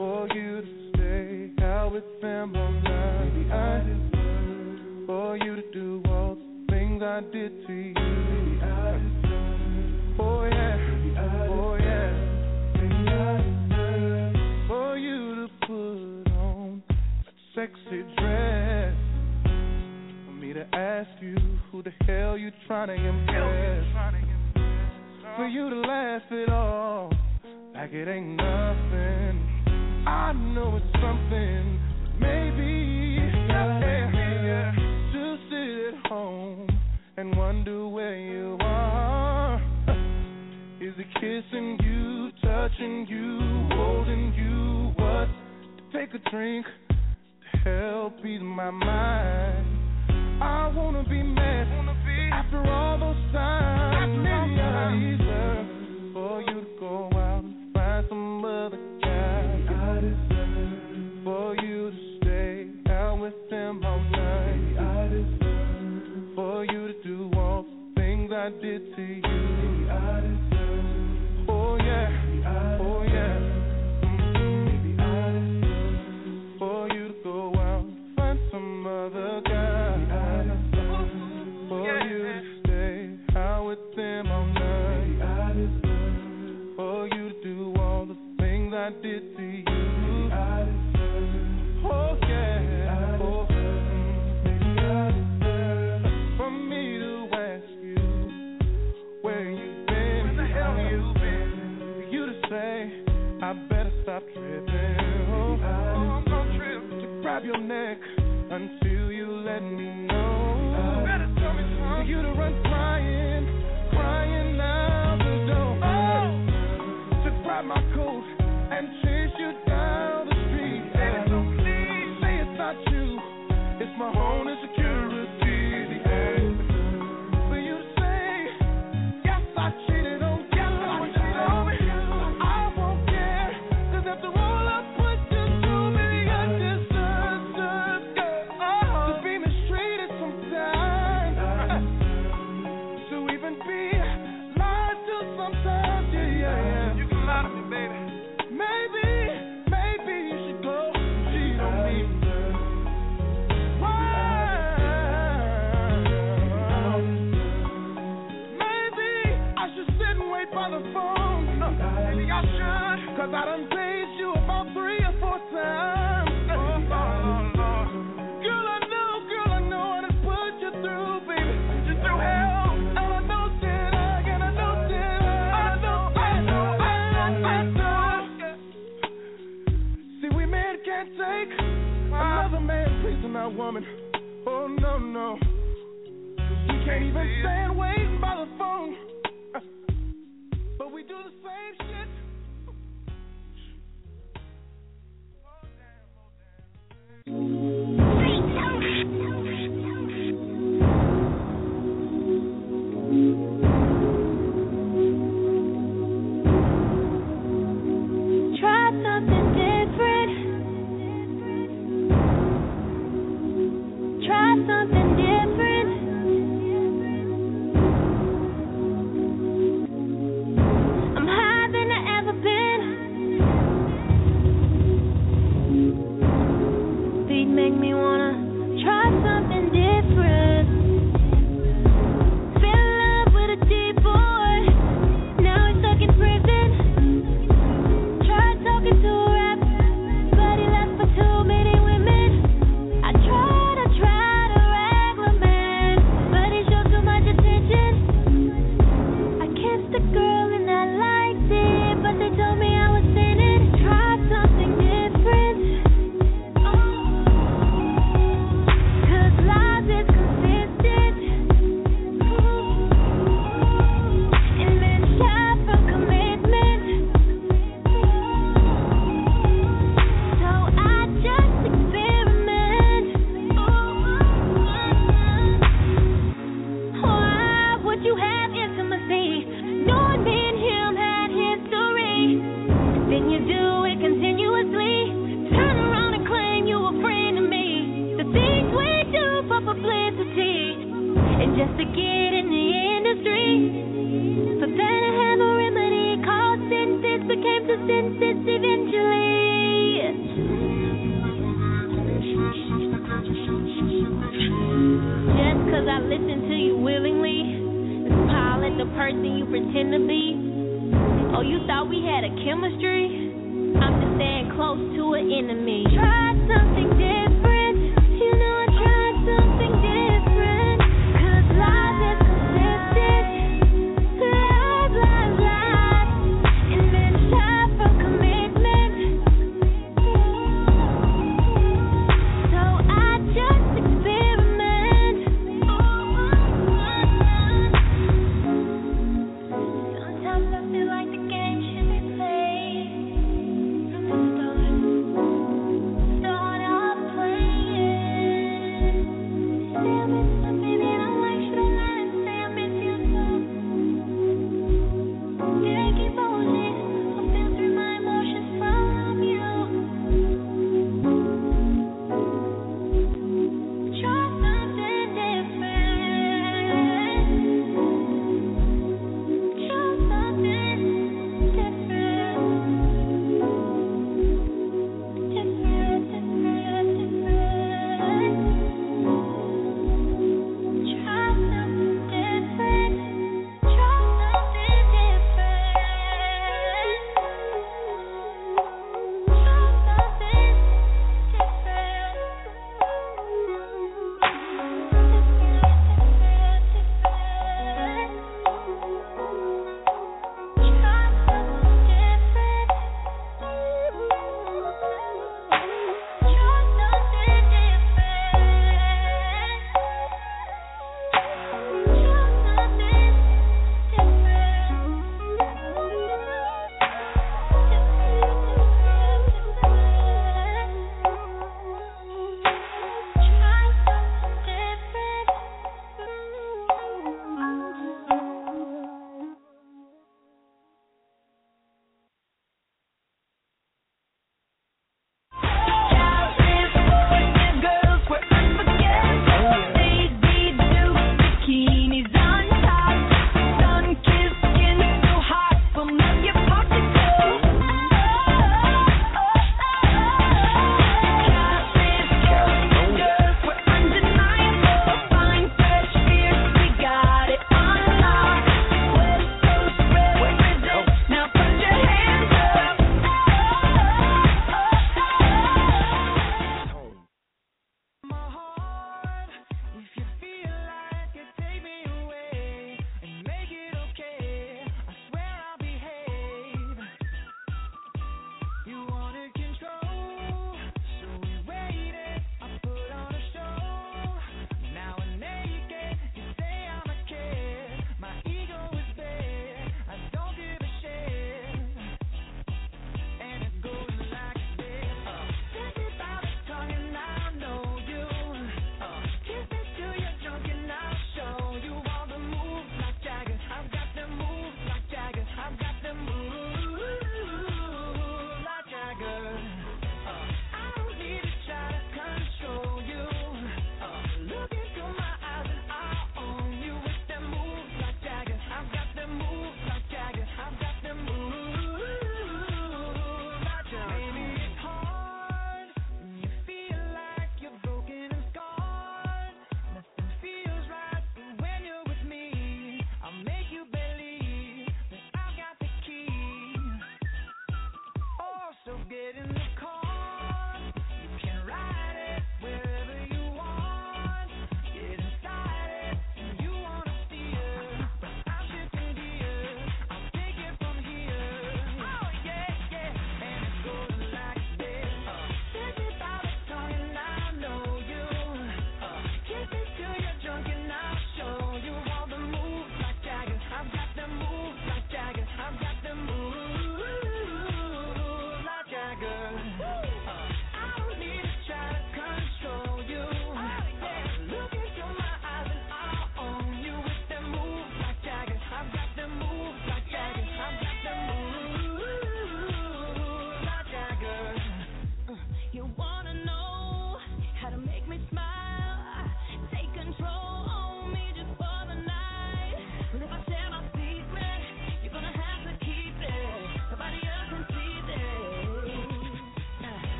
For you to stay. did to you. Oh yeah, oh yeah. For you to put on a sexy dress, for me to ask you who the hell you trying to impress, for you to laugh it all like it ain't nothing. I know it's something, but maybe it's not there. Just sit at home and wonder where you are. Is it kissing you, touching you, holding you? What? To take a drink to help ease my mind. I wanna be mad after all those times. Maybe I deserve for you to go out and find some other guy. I deserve for you to stay out with them all night. I deserve for you to do all the things I did to you. I deserve. Oh yeah, oh yeah. Maybe I deserve for you to go out and find some other guy. I deserve for you to stay out with them all night. I deserve for you to do all the things I did to you. I deserve. Oh yeah, oh yeah. Maybe I deserve for me to ask you where you. I better stop tripping. Oh, I'm gonna trip to grab your neck until you let me know. Better tell me for you to run crying, crying out the door. Oh, to grab my coat and chase you down the street. Baby, don't please say it's not you. It's my own insecurity. For you to say, yes, I cheated on. Cause I done played you about 3 or 4 times. Oh, girl, I know what it put you through, baby. Put you through hell. And I know that I got a no deal. I know. See, we men can't take another man pleasing our woman. Oh, no, no. We can't even stand waiting by the phone. But we do the same shit. Tried nothing different. Tried something different. I'm higher than I ever been. They made the person you pretend to be. Oh, you thought we had a chemistry? I'm just staying close to an enemy. Try something different. You know I tried something different. 'Cause lies is consistent. Blah, blah, blah. And then time for commitment. So I just experiment. Sometimes I feel like the game should be played from the start. Start off playing.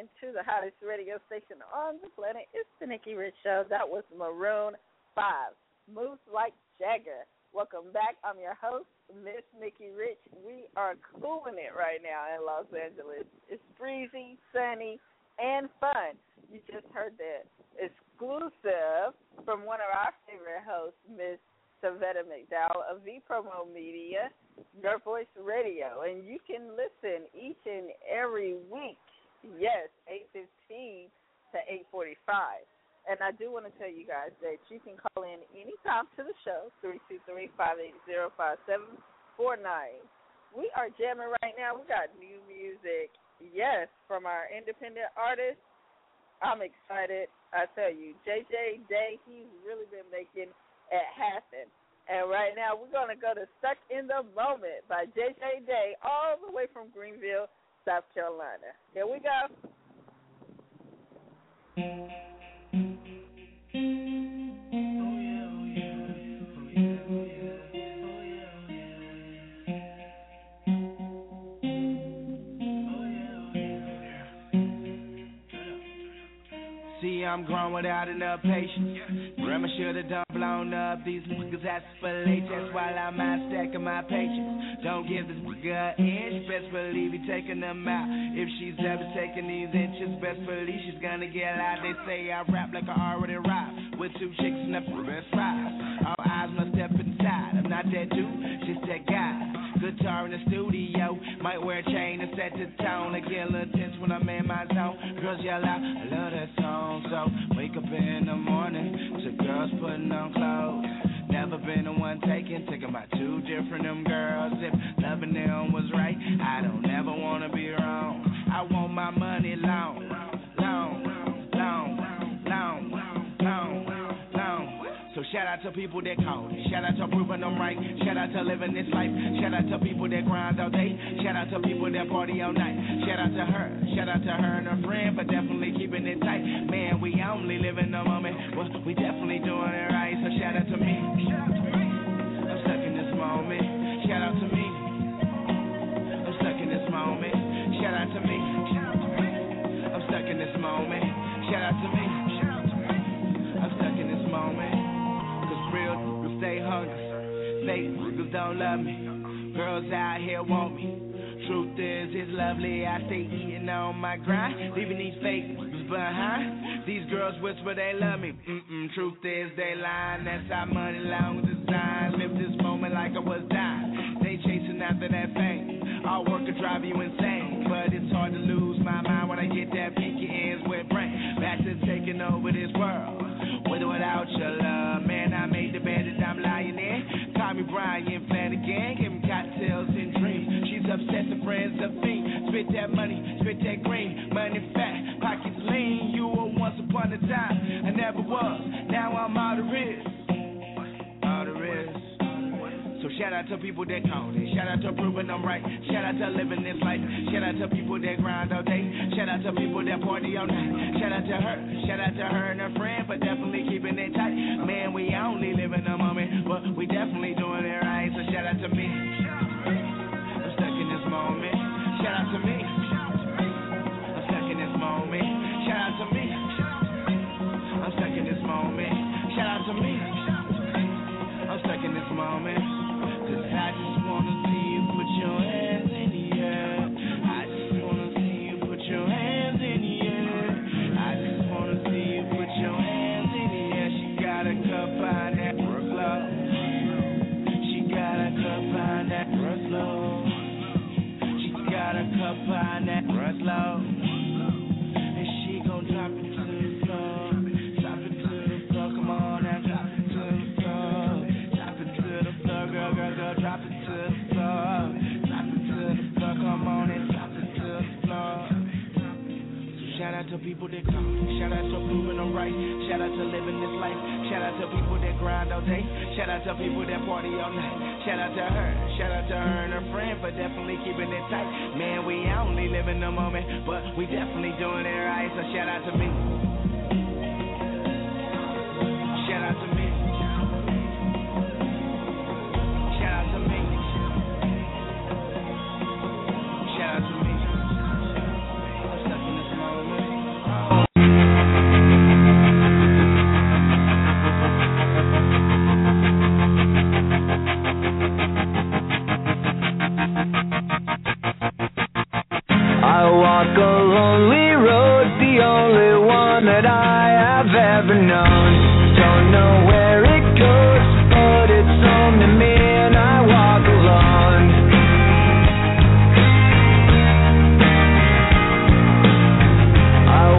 listening to the hottest radio station on the planet. It's the Nikki Rich Show. That was Maroon 5, Moves Like Jagger. Welcome back. I'm your host, Miss Nikki Rich. We are cooling it right now in Los Angeles. It's breezy, sunny, and fun. You just heard that exclusive from one of our favorite hosts, Miss Shavetta McDowell of V Promo Media, Your Voice Radio. And you can listen each and every week, yes, 8:15 to 8:45. And I do want to tell you guys that you can call in anytime to the show, 323-580-5749. We are jamming right now. We got new music, yes, from our independent artists. I'm excited. I tell you, J.J. Day, he's really been making it happen. And right now we're going to go to Stuck in the Moment by J.J. Day, all the way from Greenville, South Carolina. Here we go. I'm grown without enough patience. Grandma shoulda done blown up these niggas aspirations while I'm out stacking my patience. Don't give this nigga an inch, best believe he taking them out. If she's ever taking these inches, best believe she's gonna get loud. They say I rap like I already rap with two chicks and a best five. All eyes must step inside. I'm not that dude, just that guy. Guitar in the studio, might wear a chain to set the tone. I get a little tense when I'm in my zone. Girls yell out, I love that song. So wake up in the morning to girls putting on clothes. Never been the one taking my two different them girls. If loving them was right, I don't ever wanna be wrong. I want my money long, long, long, long, long, long. So shout out to people that call me, shout out to proving them right, shout out to living this life, shout out to people that grind all day, shout out to people that party all night, shout out to her and her friend, but definitely keeping it tight. Man, we only live in the moment, well, we definitely doing it right. So shout out to me, I'm stuck in this moment. Shout out to me, I'm stuck in this moment. Shout out to me, I'm stuck in this moment. Shout out to me, I'm stuck in this moment. Real niggas stay hungry, fake niggas don't love me, girls out here want me, truth is it's lovely, I stay eating on my grind, leaving these fake niggas behind, these girls whisper they love me, truth is they lying, that's our money long design, live this moment like I was dying, they chasing after that fame, all work could drive you insane, but it's hard to lose my mind when I get that pinky ends with brain, back to taking over this world, with or without your love, man, I made the bed that I'm lying in. Tommy Bryan, Flanagan, give him cocktails and dreams. She's obsessed with friends of me. Spit that money, spit that green. Money fat, pockets lean. You were once upon a time, I never was. Now I'm out of risk, out of risk. So shout out to people that count it, shout out to proving I'm right, shout out to living this life, shout out to people that grind all day, shout out to people that party all night, shout out to her and her friend, but definitely keeping it tight. Man, we only live in the moment, but we definitely doing it right. So shout out to me, I'm stuck in this moment. Shout out to me, I'm stuck in this moment. Shout out to me, I'm stuck in this moment. Shout out to me, I'm stuck in this moment. I just wanna see you put your hands in the air. I just wanna see you put your hands in the air. I just wanna see you put your hands in the air. She got a cup on that workload. She got a cup on that workload. She got a cup on that workload. And she gon' drop it to the floor. Drop it to the floor, come on now, drop it to the floor. Drop it to the floor, girl, girl, girl. Drop it to the floor, drop it to the floor, come on and drop it to the floor. So shout out to people that come, shout out to proving them right, shout out to living this life, shout out to people that grind all day, shout out to people that party all night, shout out to her and her friend, but definitely keeping it tight. Man, we only live in the moment, but we definitely doing it right. So shout out to me, shout out to me. Shout out to me. I'm stuck in this moment. walk a lonely road, the only one that I have ever known. Don't know where it goes, but it's home to me and I walk alone. I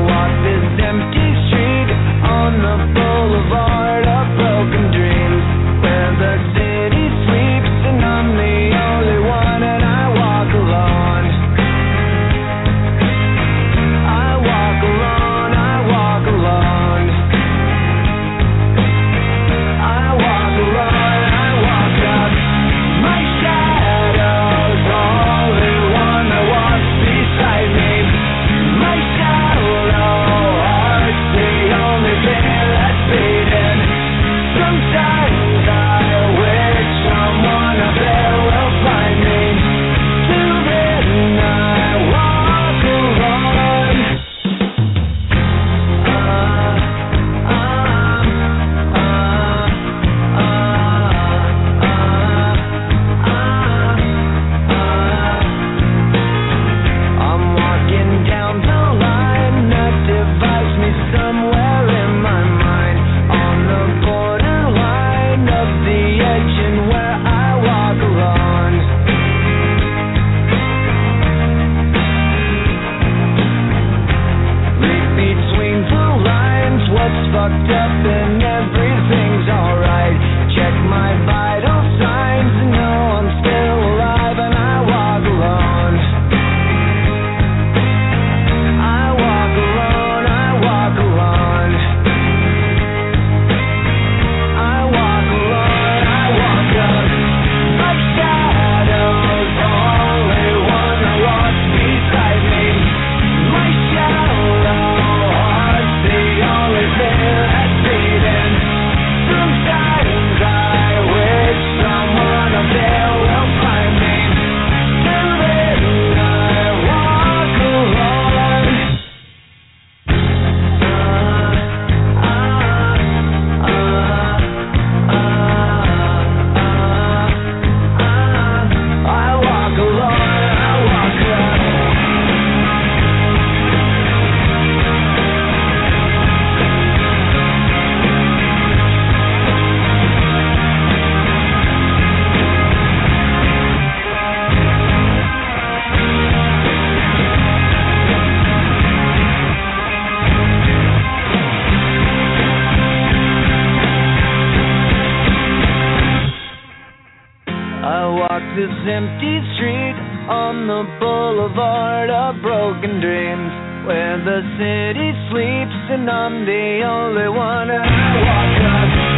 walk this empty street on the boulevard of broken dreams, where the city sleeps and I'm the only one and I walk alone.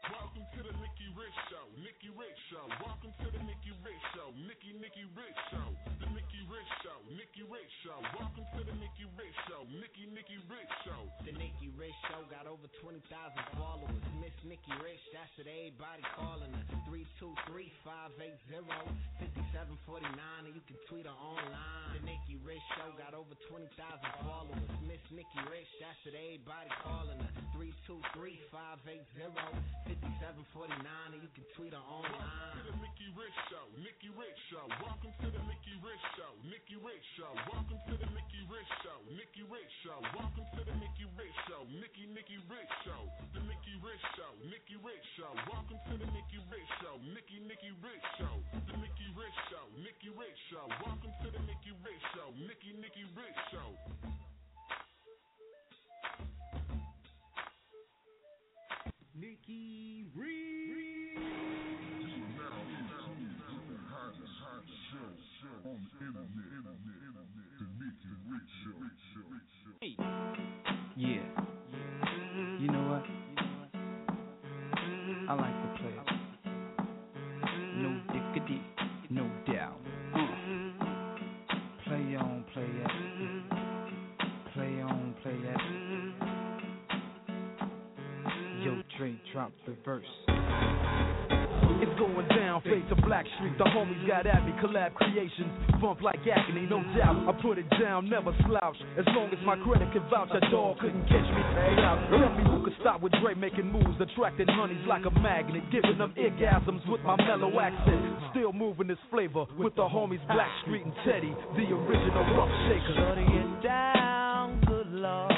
Welcome to the Nikki Rich Show. Welcome to the Nikki Rich Show. Welcome to the Nikki Rich Show. Rich Show, Nikki Rich Show. Welcome to the Nikki Rich Show, Nikki Rich Show. The Nikki Rich Show, Nikki Rich Show. Welcome to the Nikki Rich Show, Nikki Rich Show. The Nikki Rich Show, Nikki Rich Show. Welcome to the Nikki Rich Show, Nikki Rich Show. Nikki Rich. Hey. Yeah. You know what? I like to play it. No dickity, no doubt. Play on, play it. Play on, play it. Yo, Dre dropped the verse. It's going down, fade to Black Street. The homies got at me, collab creations. Bump like agony, no doubt. I put it down, never slouch. As long as my credit can vouch, that dog couldn't catch me. Tell me who could stop with Dre making moves, attracting honeys like a magnet, giving them orgasms with my mellow accent. Still moving this flavor with the homies Black Street and Teddy, the original rough shaker. Shutting it down, good lord.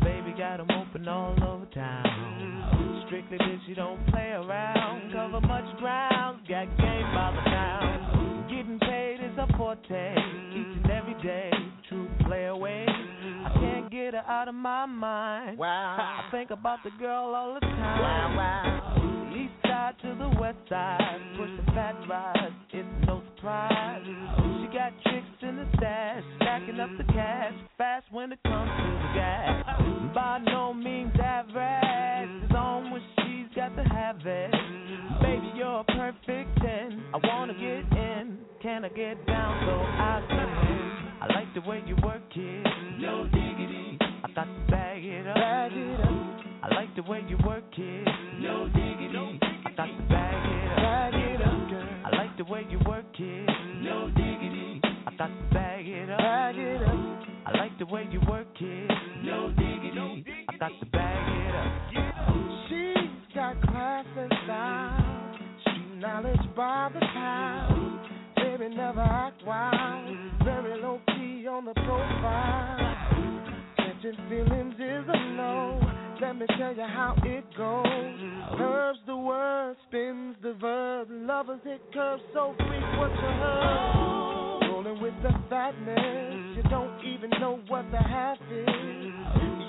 Baby got them open all over town. Strictly bitch, you don't play around. Cover much ground, got game by the town. Getting paid is a forte, each and every day, true play away. I can't get her out of my mind. Wow. I think about the girl all the time. Wow. East side to the west side, push the fat rise, it's no surprise. She got tricks in the stash, stacking up the cash, fast when it comes to the gas. By no means average, it's on when she's got to have it. Baby, you're a perfect 10, I wanna get in, can I get down so I can? I like the way you work it, no diggity, I got to bag it up. I like the way you work it, no diggity, I got to bag it up, girl. I like the way you work it, no diggity, I got to bag it up, I like the way you work it, no diggity, I got to bag it up. She's got class and style, street knowledge by the time. Baby never act wild, very low key on the profile. Catching feelings is a no. Let me tell you how it goes. Curves the word, spins the verb. Lovers hit curves so free, what you heard. Rolling with the fatness, you don't even know what the half is.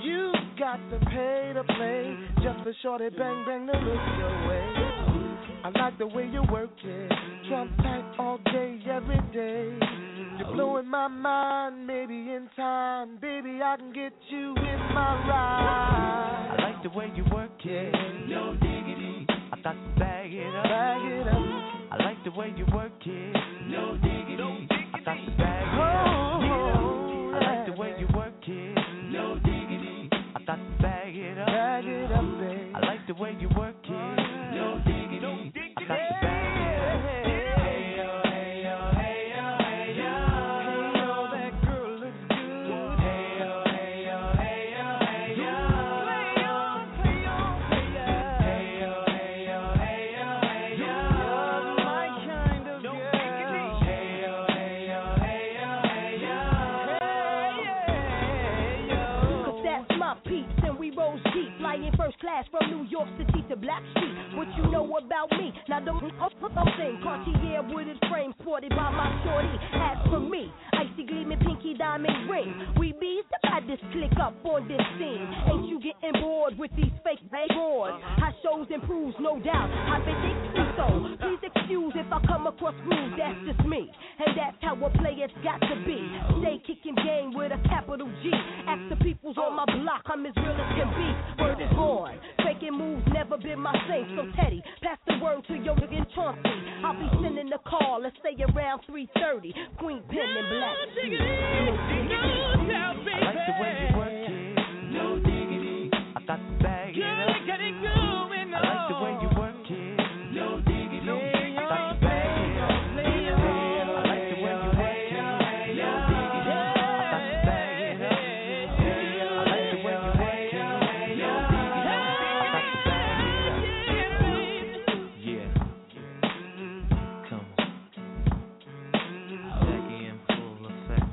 You got to pay to play, just for shorty bang bang to look your way. I like the way you work it, Trump tight all day, every day. You're blowing my mind, maybe in time, baby, I can get you in my ride. I like the way you work it, no diggity, I got to bag it up. I like the way you work it, no diggity, I got to bag it up. I like the way you work it, no diggity, I got to bag it up. I like the way you work it, no diggity, I got to bag it up. First class from New York City to Black Street. What you know about me? Now don't thing. Cartier with his frame sported by my shorty. As for me, icy gleaming pinky diamond ring. We be the baddest click up on this scene. Ain't you getting bored with these fake boards? How shows improves, no doubt. I think they do so. Please excuse if I come across rude. That's just me, and that's how a player's got to be. Stay kicking game with a capital G. Ask the peoples on my block, I'm as real as can be. Word is born. Faking moves never been my thing. So Teddy, pass the word to your nigga Chauncey. I'll be sending a call. Let's say around 3:30. Queen Pen and Black. I like the way you work it. No diggity, I got to bag it up. I like the way you work it. No diggity, I got to bag it up. I like the way you work it. No diggity, I got to bag it up. I like the way you work it. No diggity, I got to bag it up. Yeah. Come on. Back in full effect.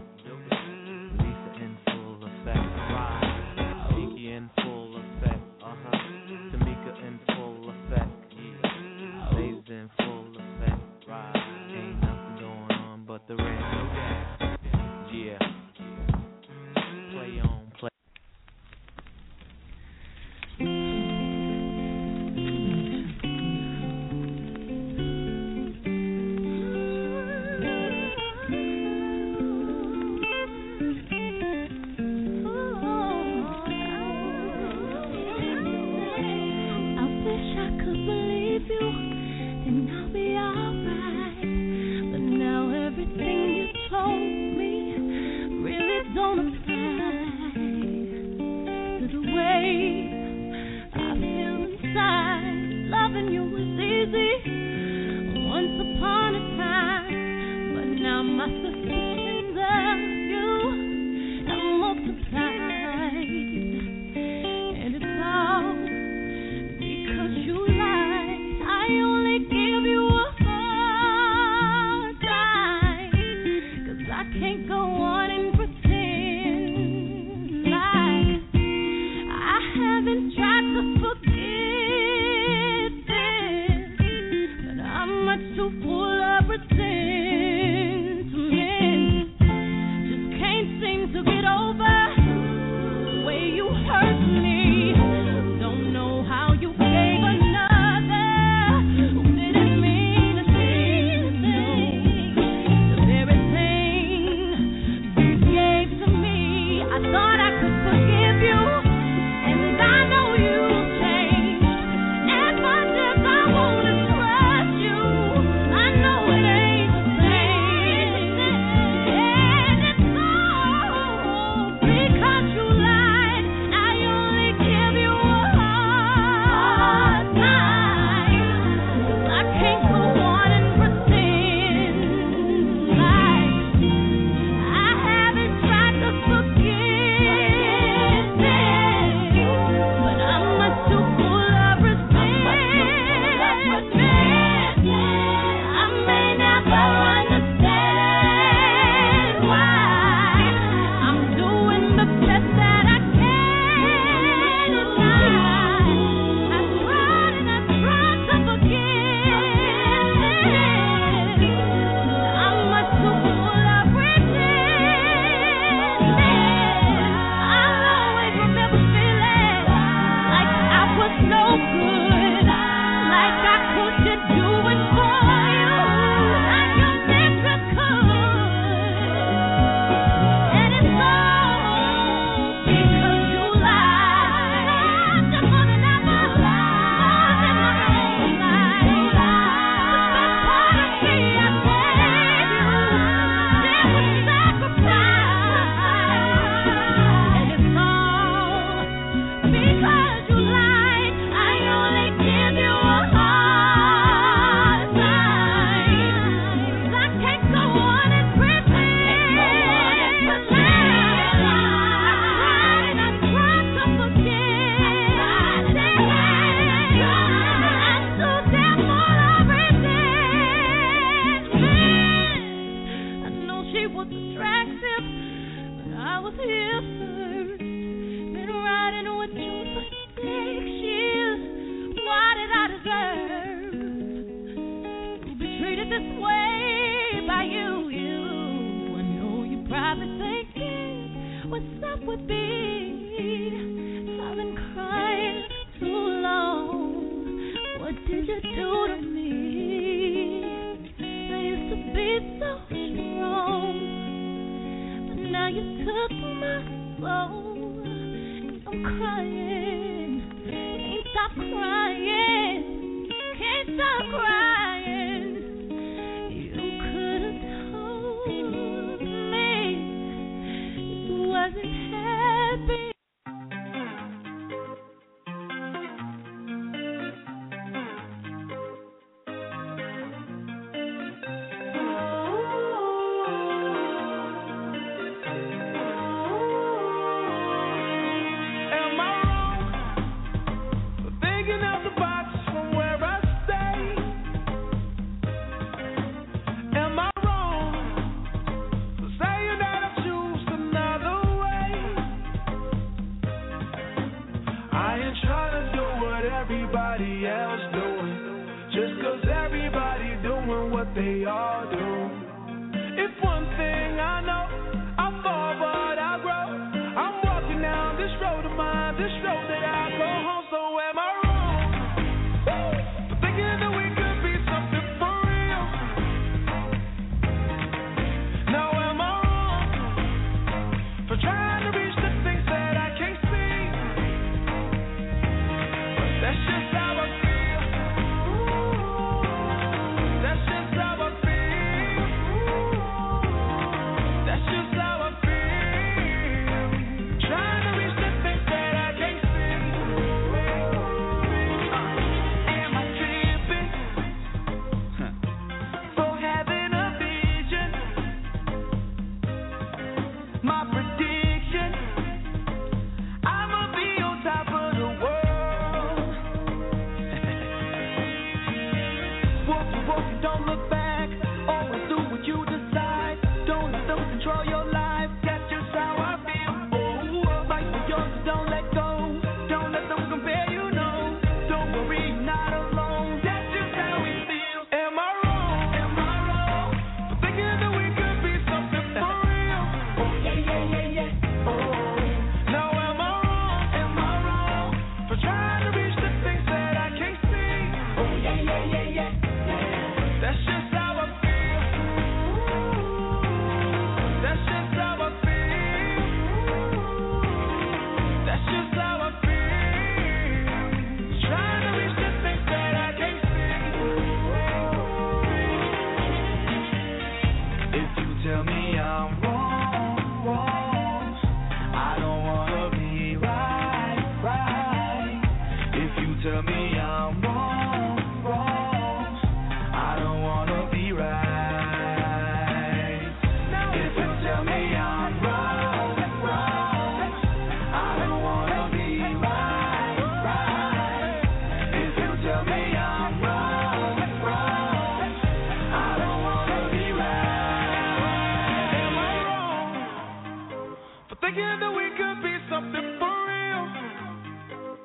thinking that we could be something for real.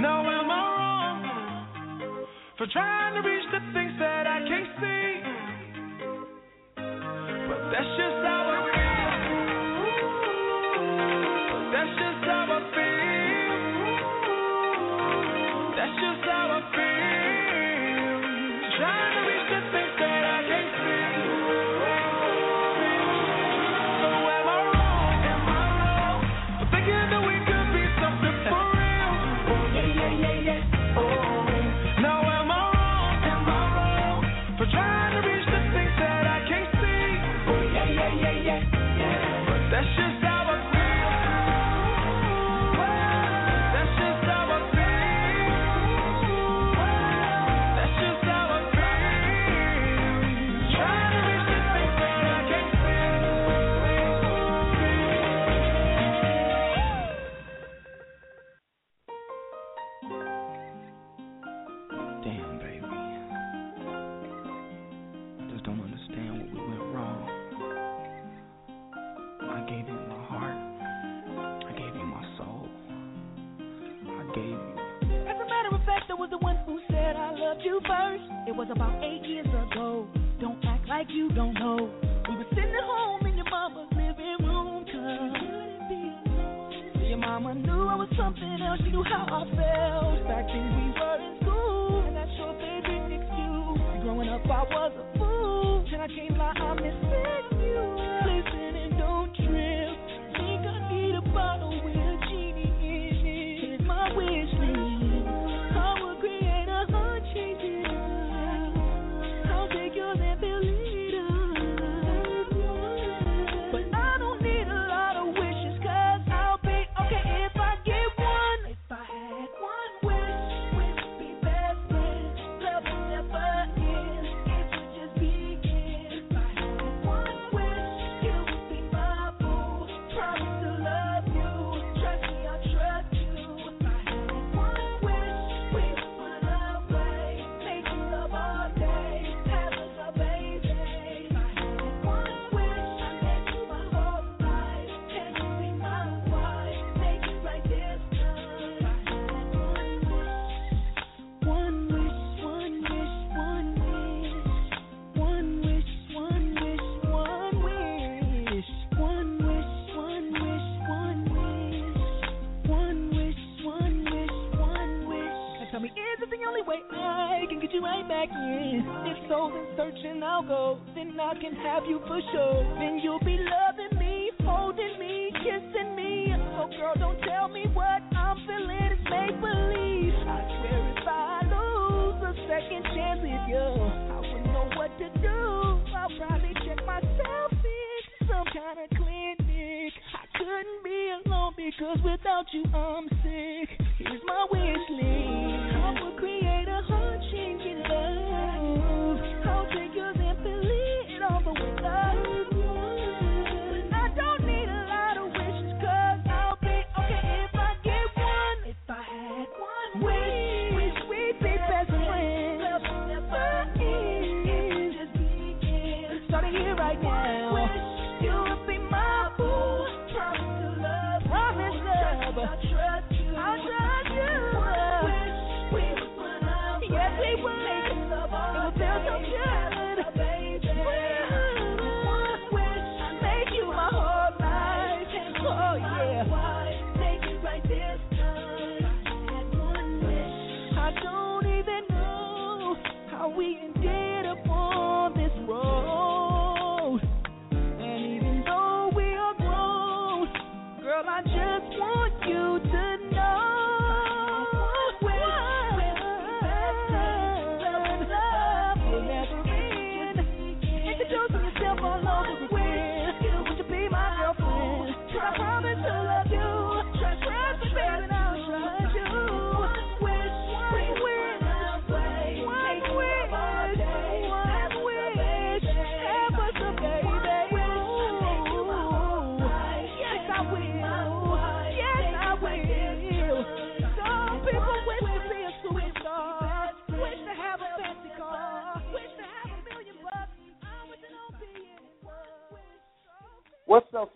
Now am I wrong for trying to reach the things that I can't see? But that's just how I feel. But that's just how I feel. That's just how I feel. Trying to reach the things that I can't see. I trust you. I wish we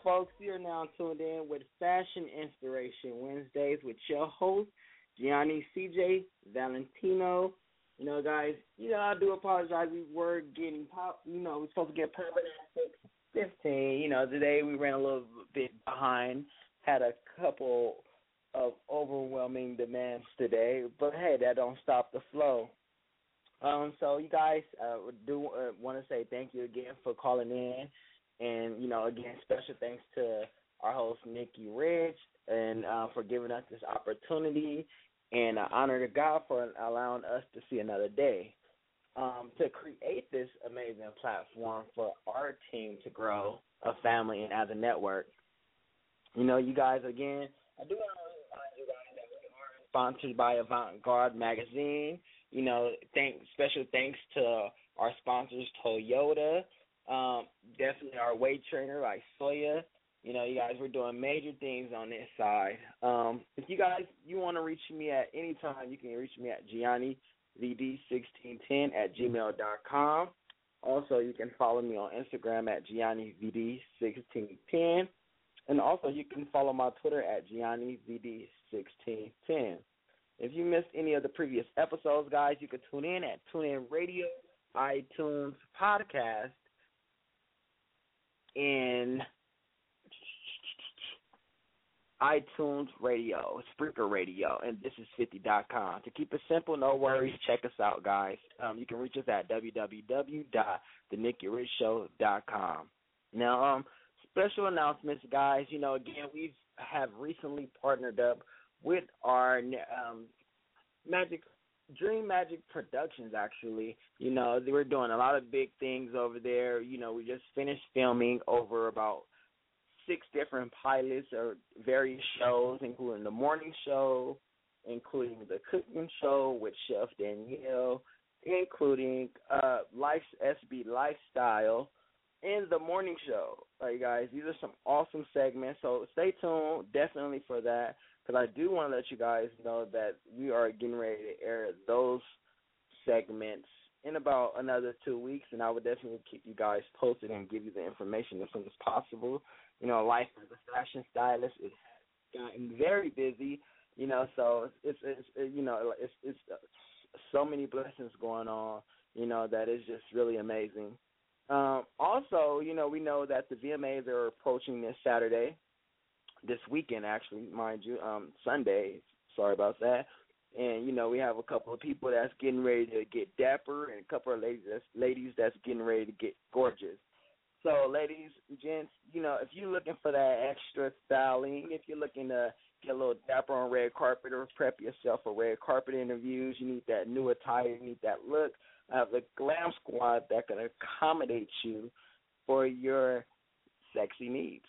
folks, you're now tuned in with Fashion Inspiration Wednesdays with your host, Gianni CJ Valentino. You know, guys, you know, I do apologize. We were getting pop, you know, we're supposed to get popping at 6:15. You know, today we ran a little bit behind, had a couple of overwhelming demands today, but hey, that don't stop the flow. So you guys do want to say thank you again for calling in. And, you know, again, special thanks to our host, Nikki Rich, and for giving us this opportunity. And honor to God for allowing us to see another day. To create this amazing platform for our team to grow a family and as a network. You know, you guys, again, I do want to remind you guys that we are sponsored by Avant-Garde Magazine. You know, special thanks to our sponsors, Toyota. Definitely our weight trainer, like Soya. You know, you guys, we're doing major things on this side. If you guys, you want to reach me at any time, you can reach me at GianniVD1610@gmail.com. Also, you can follow me on Instagram at GianniVD1610. And also, you can follow my Twitter at GianniVD1610. If you missed any of the previous episodes, guys, you can tune in at TuneIn Radio, iTunes, Podcast, and iTunes Radio, Spreaker Radio, and thisis50.com. To keep it simple, no worries, check us out, guys. You can reach us at www.thenickyrichshow.com. Now, special announcements, guys. You know, again, we have recently partnered up with our Magic Dream Magic Productions, actually. You know, we're doing a lot of big things over there. You know, we just finished filming over about 6 different pilots or various shows, including the morning show, including the cooking show with Chef Danielle, including SB Lifestyle, and the morning show. All right, guys, these are some awesome segments, so stay tuned definitely for that, because I do want to let you guys know that we are getting ready to air those segments in about another 2 weeks, and I would definitely keep you guys posted and give you the information as soon as possible. You know, life as a fashion stylist is gotten very busy, you know, so it's so many blessings going on, you know, that is just really amazing. Also, you know, we know that the VMAs are approaching this weekend, actually, mind you, Sunday, sorry about that. And, you know, we have a couple of people that's getting ready to get dapper and a couple of ladies that's getting ready to get gorgeous. So, ladies, gents, you know, if you're looking for that extra styling, if you're looking to get a little dapper on red carpet or prep yourself for red carpet interviews, you need that new attire, you need that look, I have the Glam Squad that can accommodate you for your sexy needs.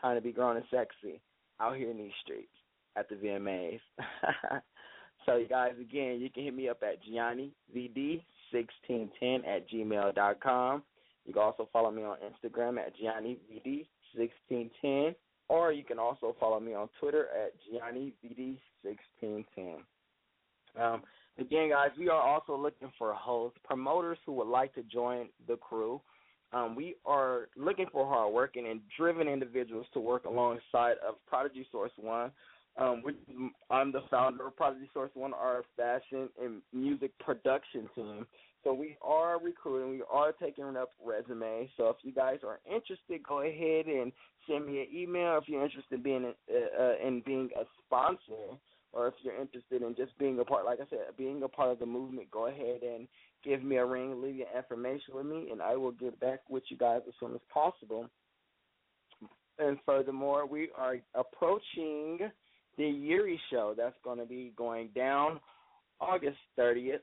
Time to be grown and sexy out here in these streets at the VMAs. So, you guys, again, you can hit me up at GianniVD1610@gmail.com. You can also follow me on Instagram at GianniVD1610, or you can also follow me on Twitter at GianniVD1610. Again, guys, we are also looking for hosts, promoters who would like to join the crew. We are looking for hardworking and driven individuals to work alongside of Prodigy Source 1. I'm the founder of Prodigy Source 1, our fashion and music production team. So we are recruiting. We are taking up resumes. So if you guys are interested, go ahead and send me an email. If you're interested in being a sponsor, or if you're interested in just being a part, like I said, being a part of the movement, go ahead and give me a ring, leave your information with me, and I will get back with you guys as soon as possible. And furthermore, we are approaching the Yuri show that's going to be going down August 30th.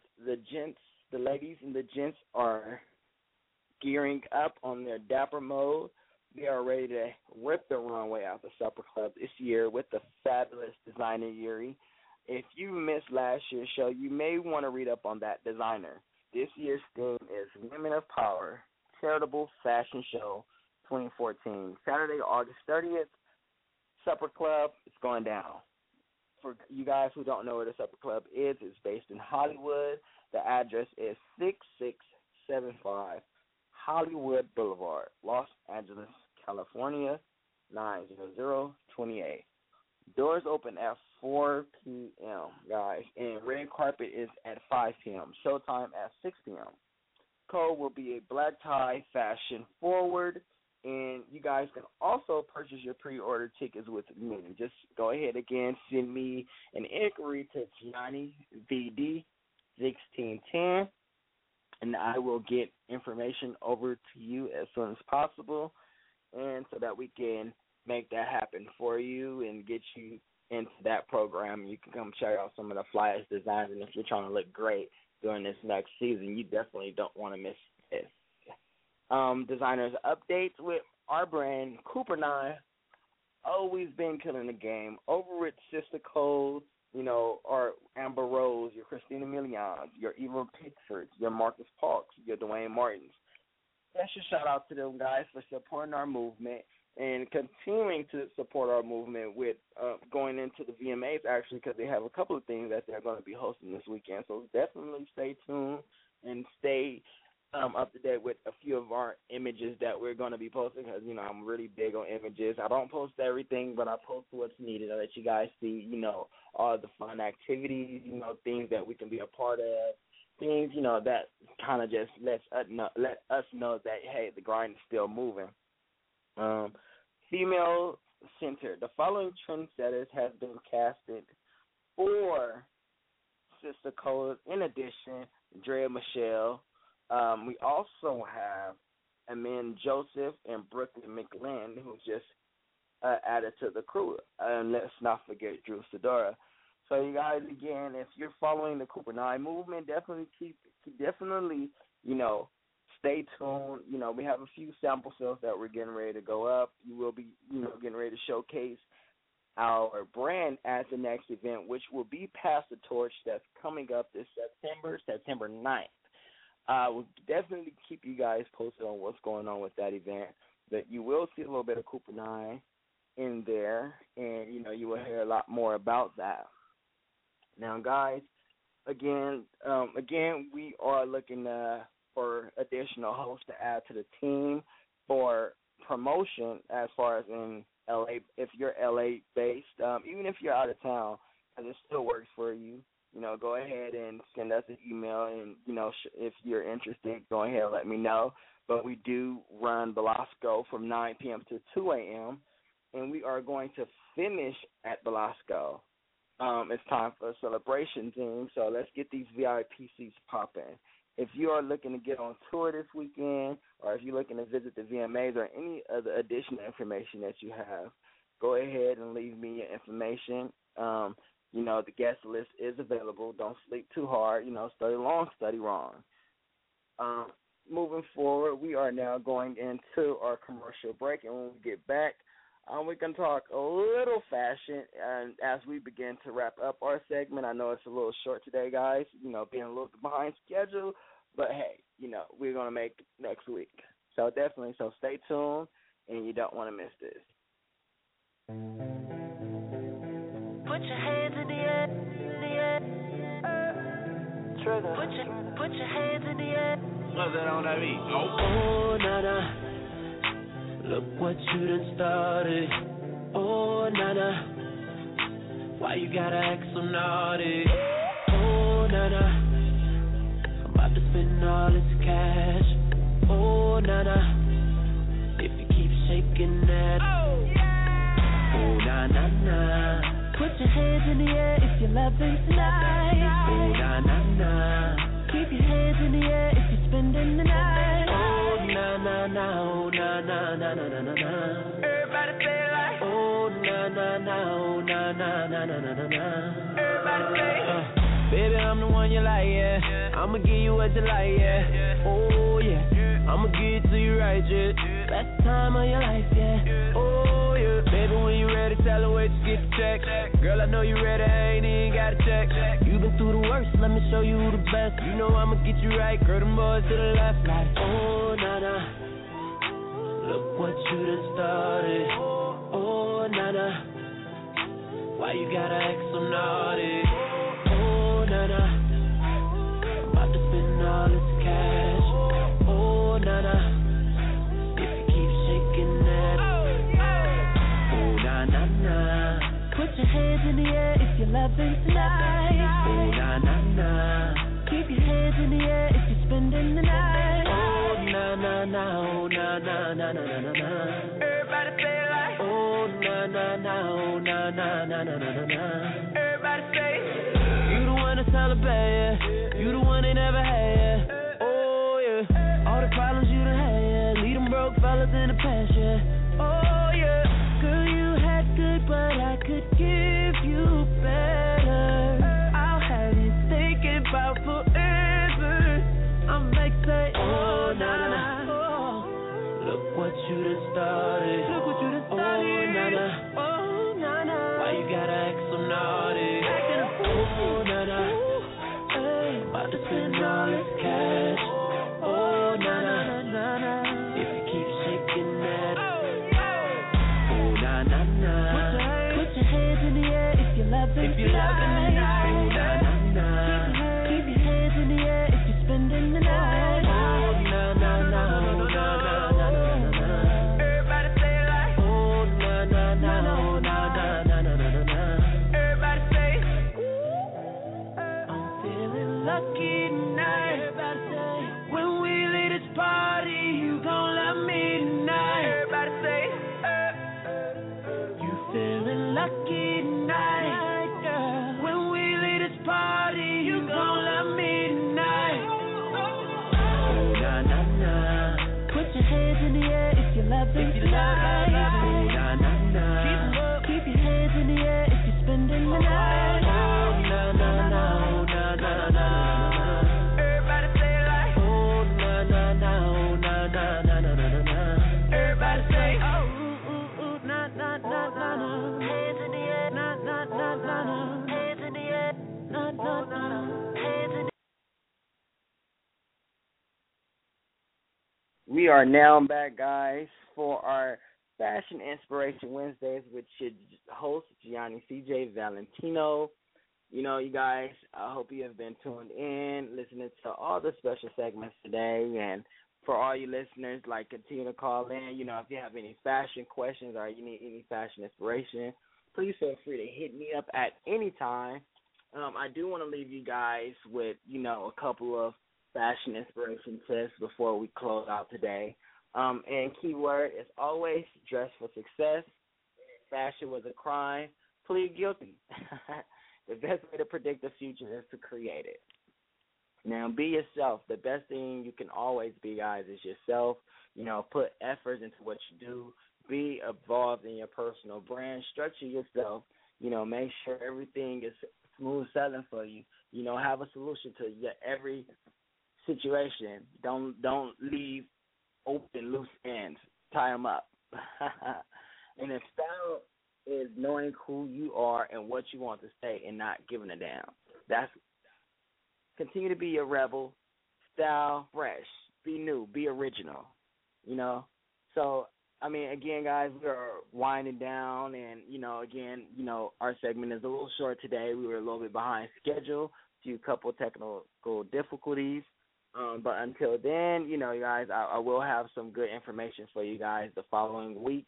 The ladies and the gents are gearing up on their dapper mode. They are ready to rip the runway out the Supper Club this year with the fabulous designer Yuri. If you missed last year's show, you may want to read up on that designer. This year's theme is Women of Power, Charitable Fashion Show 2014. Saturday, August 30th, Supper Club, it's going down. For you guys who don't know where the Supper Club is, it's based in Hollywood. The address is 6675 Hollywood Boulevard, Los Angeles, California, 90028. Doors open at 4 p.m., guys, and red carpet is at 5 p.m. Showtime at 6 p.m. Code will be a black tie, fashion forward, and you guys can also purchase your pre-order tickets with me. Just go ahead again, send me an inquiry to GianniVD1610, and I will get information over to you as soon as possible, and so that we can make that happen for you and get you into that program. You can come check out some of the flyers, designs, and if you're trying to look great during this next season, you definitely don't want to miss this. Designers updates with our brand, Cooper9, always been killing the game. Over with Sister Cole, you know, or Amber Rose, your Christina Milian, your Eva Pickfords, your Marcus Parks, your Dwayne Martins. Special shout out to them guys for supporting our movement and continuing to support our movement with going into the VMAs, actually, because they have a couple of things that they're going to be hosting this weekend. So definitely stay tuned and stay up to date with a few of our images that we're going to be posting, because, you know, I'm really big on images. I don't post everything, but I post what's needed. I let you guys see, you know, all the fun activities, you know, things that we can be a part of, things, you know, that kind of just let us know that, hey, the grind is still moving. Female-centered. The following trendsetters has been casted for Sister Cole. In addition, Drea Michelle. We also have Amin Joseph and Brooklyn McLean, who just added to the crew. And let's not forget Drew Sidora. So, you guys, again, if you're following the Cooper9 movement, definitely, you know, stay tuned. You know, we have a few sample sales that we're getting ready to go up. You will be, you know, getting ready to showcase our brand at the next event, which will be Pass the Torch, that's coming up this September 9th. We'll definitely keep you guys posted on what's going on with that event. But you will see a little bit of Cooper9 in there, and, you know, you will hear a lot more about that. Now, guys, again, we are looking for additional hosts to add to the team for promotion as far as in L.A. If you're L.A.-based, even if you're out of town, and it still works for you, you know, go ahead and send us an email, and, you know, if you're interested, go ahead and let me know. But we do run Belasco from 9 p.m. to 2 a.m., and we are going to finish at Belasco. It's time for a celebration thing, so let's get these VIP seats popping. If you are looking to get on tour this weekend, or if you're looking to visit the VMAs or any other additional information that you have, go ahead and leave me your information. You know, the guest list is available. Don't sleep too hard. You know, study long, study wrong. Moving forward, we are now going into our commercial break, and when we get back, we can talk a little fashion, and as we begin to wrap up our segment. I know it's a little short today, guys, you know, being a little behind schedule, but, hey, you know, we're going to make it next week. So definitely, so stay tuned, and you don't want to miss this. Put your hands in the air, Trigger. Put your hands in the air. What's that on that beat? Oh, nana. Look what you done started. Oh, nana. Why you gotta act so naughty? Oh, nana. I'm about to spend all this cash. Oh, nana. If you keep shaking that. Oh, yeah. Oh, na na na. Put your hands in the air if you're loving tonight. Oh, na na na. Keep your hands in the air if you're spending the night. Oh, na na na. Oh, na na na na na na. Everybody say it like. Oh na na na, oh na na na na na na. Everybody say it. Baby, I'm the one you like, yeah. I'ma give you what you like, yeah. Oh yeah, I'ma give it to you right, yeah. Best time of your life, yeah. Oh yeah, baby, when you ready, tell her where to get the check. Girl, I know you ready, I ain't even gotta check. You been through the worst, let me show you who the best. You know I'ma get you right, girl. Them boys to the left, like. Oh na na. Look what you done started. Oh, nana. Why you gotta act so naughty? Oh, nana. I'm about to spend all this cash. Oh, nana. If you keep shaking that. hands in the air if you're loving tonight. Oh, na, na, na. Keep your hands in the air if you're spending the night. Oh, na, na, na. Oh, na, na, na, na, na, na. Everybody say it like. Oh, na, na, na. Oh, na, na, na, na, na, na. Everybody say it. You the one that's all about, yeah. You the one they never had, yeah. All the problems you done had, leave them broke fellas in the past, yeah. Oh yeah, girl, you had good, but I could give you better. I'll have you thinking about forever. I'm like that. Oh na na, oh, look what you done started. Look what you done started. Oh na na, oh na na, why you gotta act so naughty? Oh na na, hey, about to spend all this cash. If you're loving the night, oh, na, na, na. Keep your hands in the air if you're spending the night. Oh, na, na, na, oh, na, na, na, na, na. Everybody say it like. Oh, na, na, na, oh, na, na, na, na, na, na. Everybody say, I'm feeling lucky tonight. Everybody say, when we leave this party, you gon' love me tonight. Everybody say, you feeling lucky tonight. If you love, oh, na, na, na. Keep your hands in the air if you're spending the night. Oh, na, na, na, oh, na, na, na. Everybody say it like. Oh, na, na, na, oh, na, na, na, na, na, na. Everybody say, oh, ooh, ooh, na, na, na, na, na. Hands in the air, na, na, na, na, na. Hands in the air, na, na, na, na. Hands in the air. We are now back, guys, for our Fashion Inspiration Wednesdays with your host, Gianni CJ Valentino. You know, you guys, I hope you have been tuned in, listening to all the special segments today. And for all you listeners, like, continue to call in. You know, if you have any fashion questions or you need any fashion inspiration, please feel free to hit me up at any time. I do want to leave you guys with, you know, a couple of fashion inspiration tips before we close out today. And keyword is always dress for success. Fashion was a crime. Plead guilty. The best way to predict the future is to create it. Now, be yourself. The best thing you can always be, guys, is yourself. You know, put effort into what you do. Be involved in your personal brand. Structure yourself. You know, make sure everything is smooth selling for you. You know, have a solution to your every situation. Don't leave open loose ends. Tie them up. And if style is knowing who you are and what you want to say and not giving a damn. That's continue to be a rebel. Style fresh. Be new. Be original. You know. So I mean, again, guys, we are winding down, and you know, again, you know, our segment is a little short today. We were a little bit behind schedule. Few couple technical difficulties. But until then, you know, you guys, I will have some good information for you guys the following week.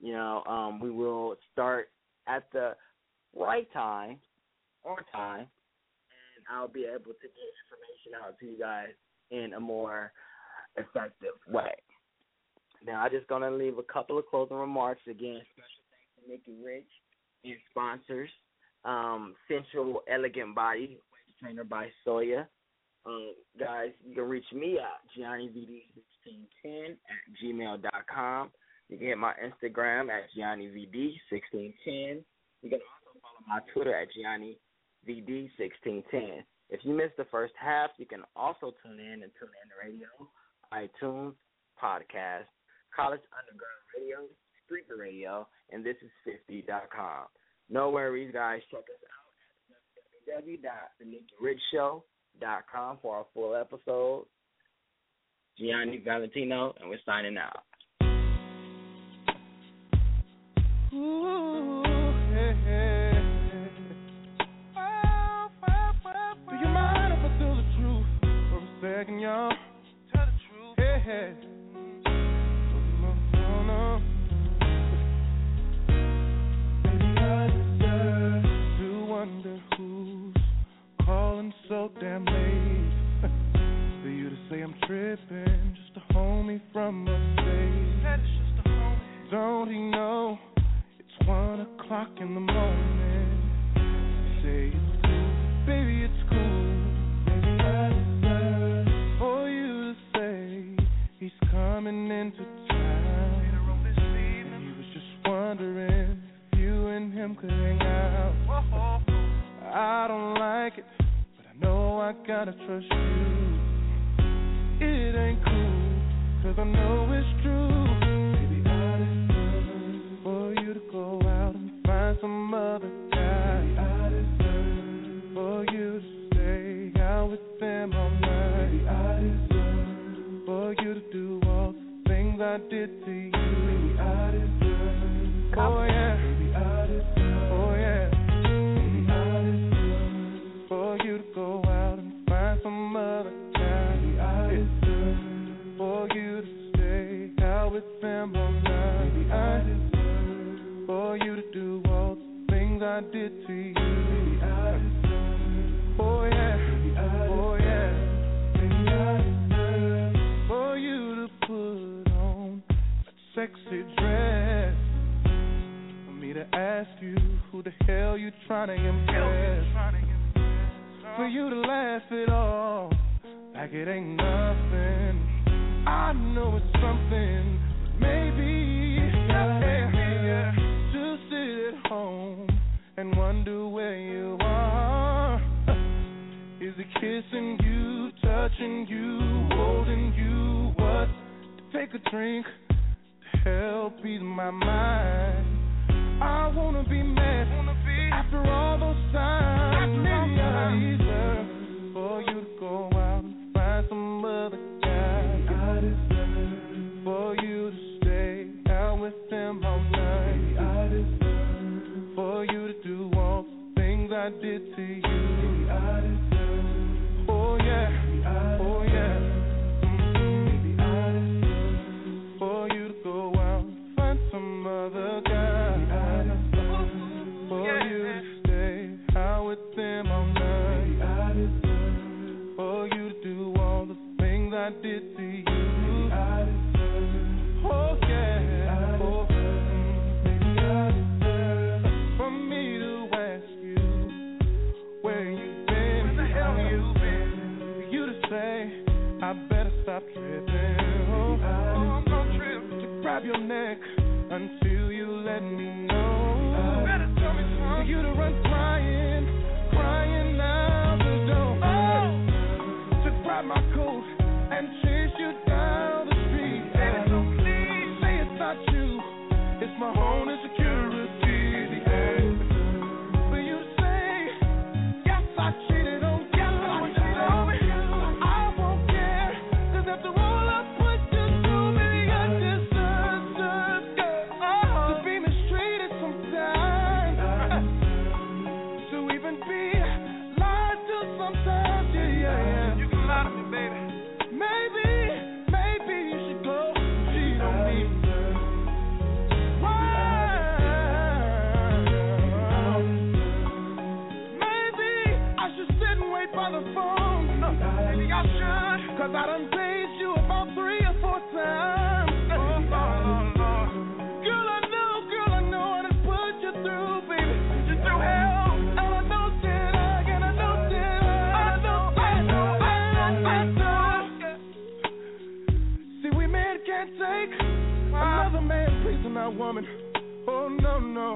You know, we will start at the right time, on time, and I'll be able to get information out to you guys in a more effective way. Now, I'm just going to leave a couple of closing remarks. Again, special thanks to Nikki Rich and sponsors, Sensual Elegant Body, Trainer by Soya. Guys, you can reach me at GianniVD1610 at gmail.com. You can hit my Instagram at GianniVD1610. You can also follow my Twitter at GianniVD1610. If you missed the first half, you can also tune in and TuneIn Radio, iTunes, Podcast, College Underground Radio, Spreaker Radio, and This Is 50.com. No worries, guys. Check us out at www.thenickyrichshow.com. For our full episode. Gianni Valentino, and we're signing out. Ooh, hey, hey. Oh, do you mind if I tell the truth for a second, y'all? Tell the truth. Hey, hey. No. Baby, I deserve. o'clock in the morning. Say, baby, it's cool for you to say he's coming into town. And he was just wondering if you and him could hang out. I don't like it, but I know I gotta trust you. It ain't cool, cause I know it's true. Go out and find some other guy. Maybe I for you to stay out with them all night. Maybe I for you to do all the things I did to you. Maybe I oh yeah. Maybe I oh yeah. Maybe I for you to go out and find some other guy. Maybe I for you to stay out with them all night. Maybe I for you to do all the things I did to you. Maybe I deserve. Oh yeah. Maybe I oh yeah. Maybe I deserve for you to put on a sexy dress, for me to ask you who the hell you trying to impress, for you to laugh it all like it ain't nothing. I know it's something, but maybe it's not there. Home and wonder where you are. Is it kissing you, touching you, holding you? What? Take a drink to help ease my mind. I wanna be mad after all those times. Maybe I deserve for you to go out and find some other guy. I deserve for you to stay out with them all night. I deserve for you to do all the things I did to you. Maybe I deserve. Oh yeah. Maybe I oh yeah. Maybe I deserve. For you to go out and find some other guy. Maybe I deserve. For yeah. you to stay out with them all night. Maybe I deserve. For you to do all the things I did to you. Maybe I deserve. Oh yeah. Maybe I deserve. I better stop tripping. Oh, I'm gonna trip to grab your neck until you let me know. Better tell me something. For you to run crying, crying out the door. Oh, to grab my coat and chase you down the street. Baby, so please say it's not you. It's my own insecurity. For you to say, yes, I cheated on you. Cause I done paged you about 3 or 4 times. Girl, I know what it put you through, baby. Put you through hell. And I know that I can, I know that I know. See, we men can't take another man pleasing our woman. Oh, no, no.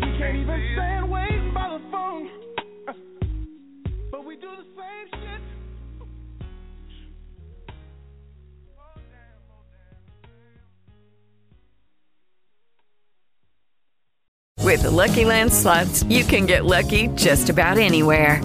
We can't even stand waiting by the phone. But we do the same shit. With the Lucky Land Slots, you can get lucky just about anywhere.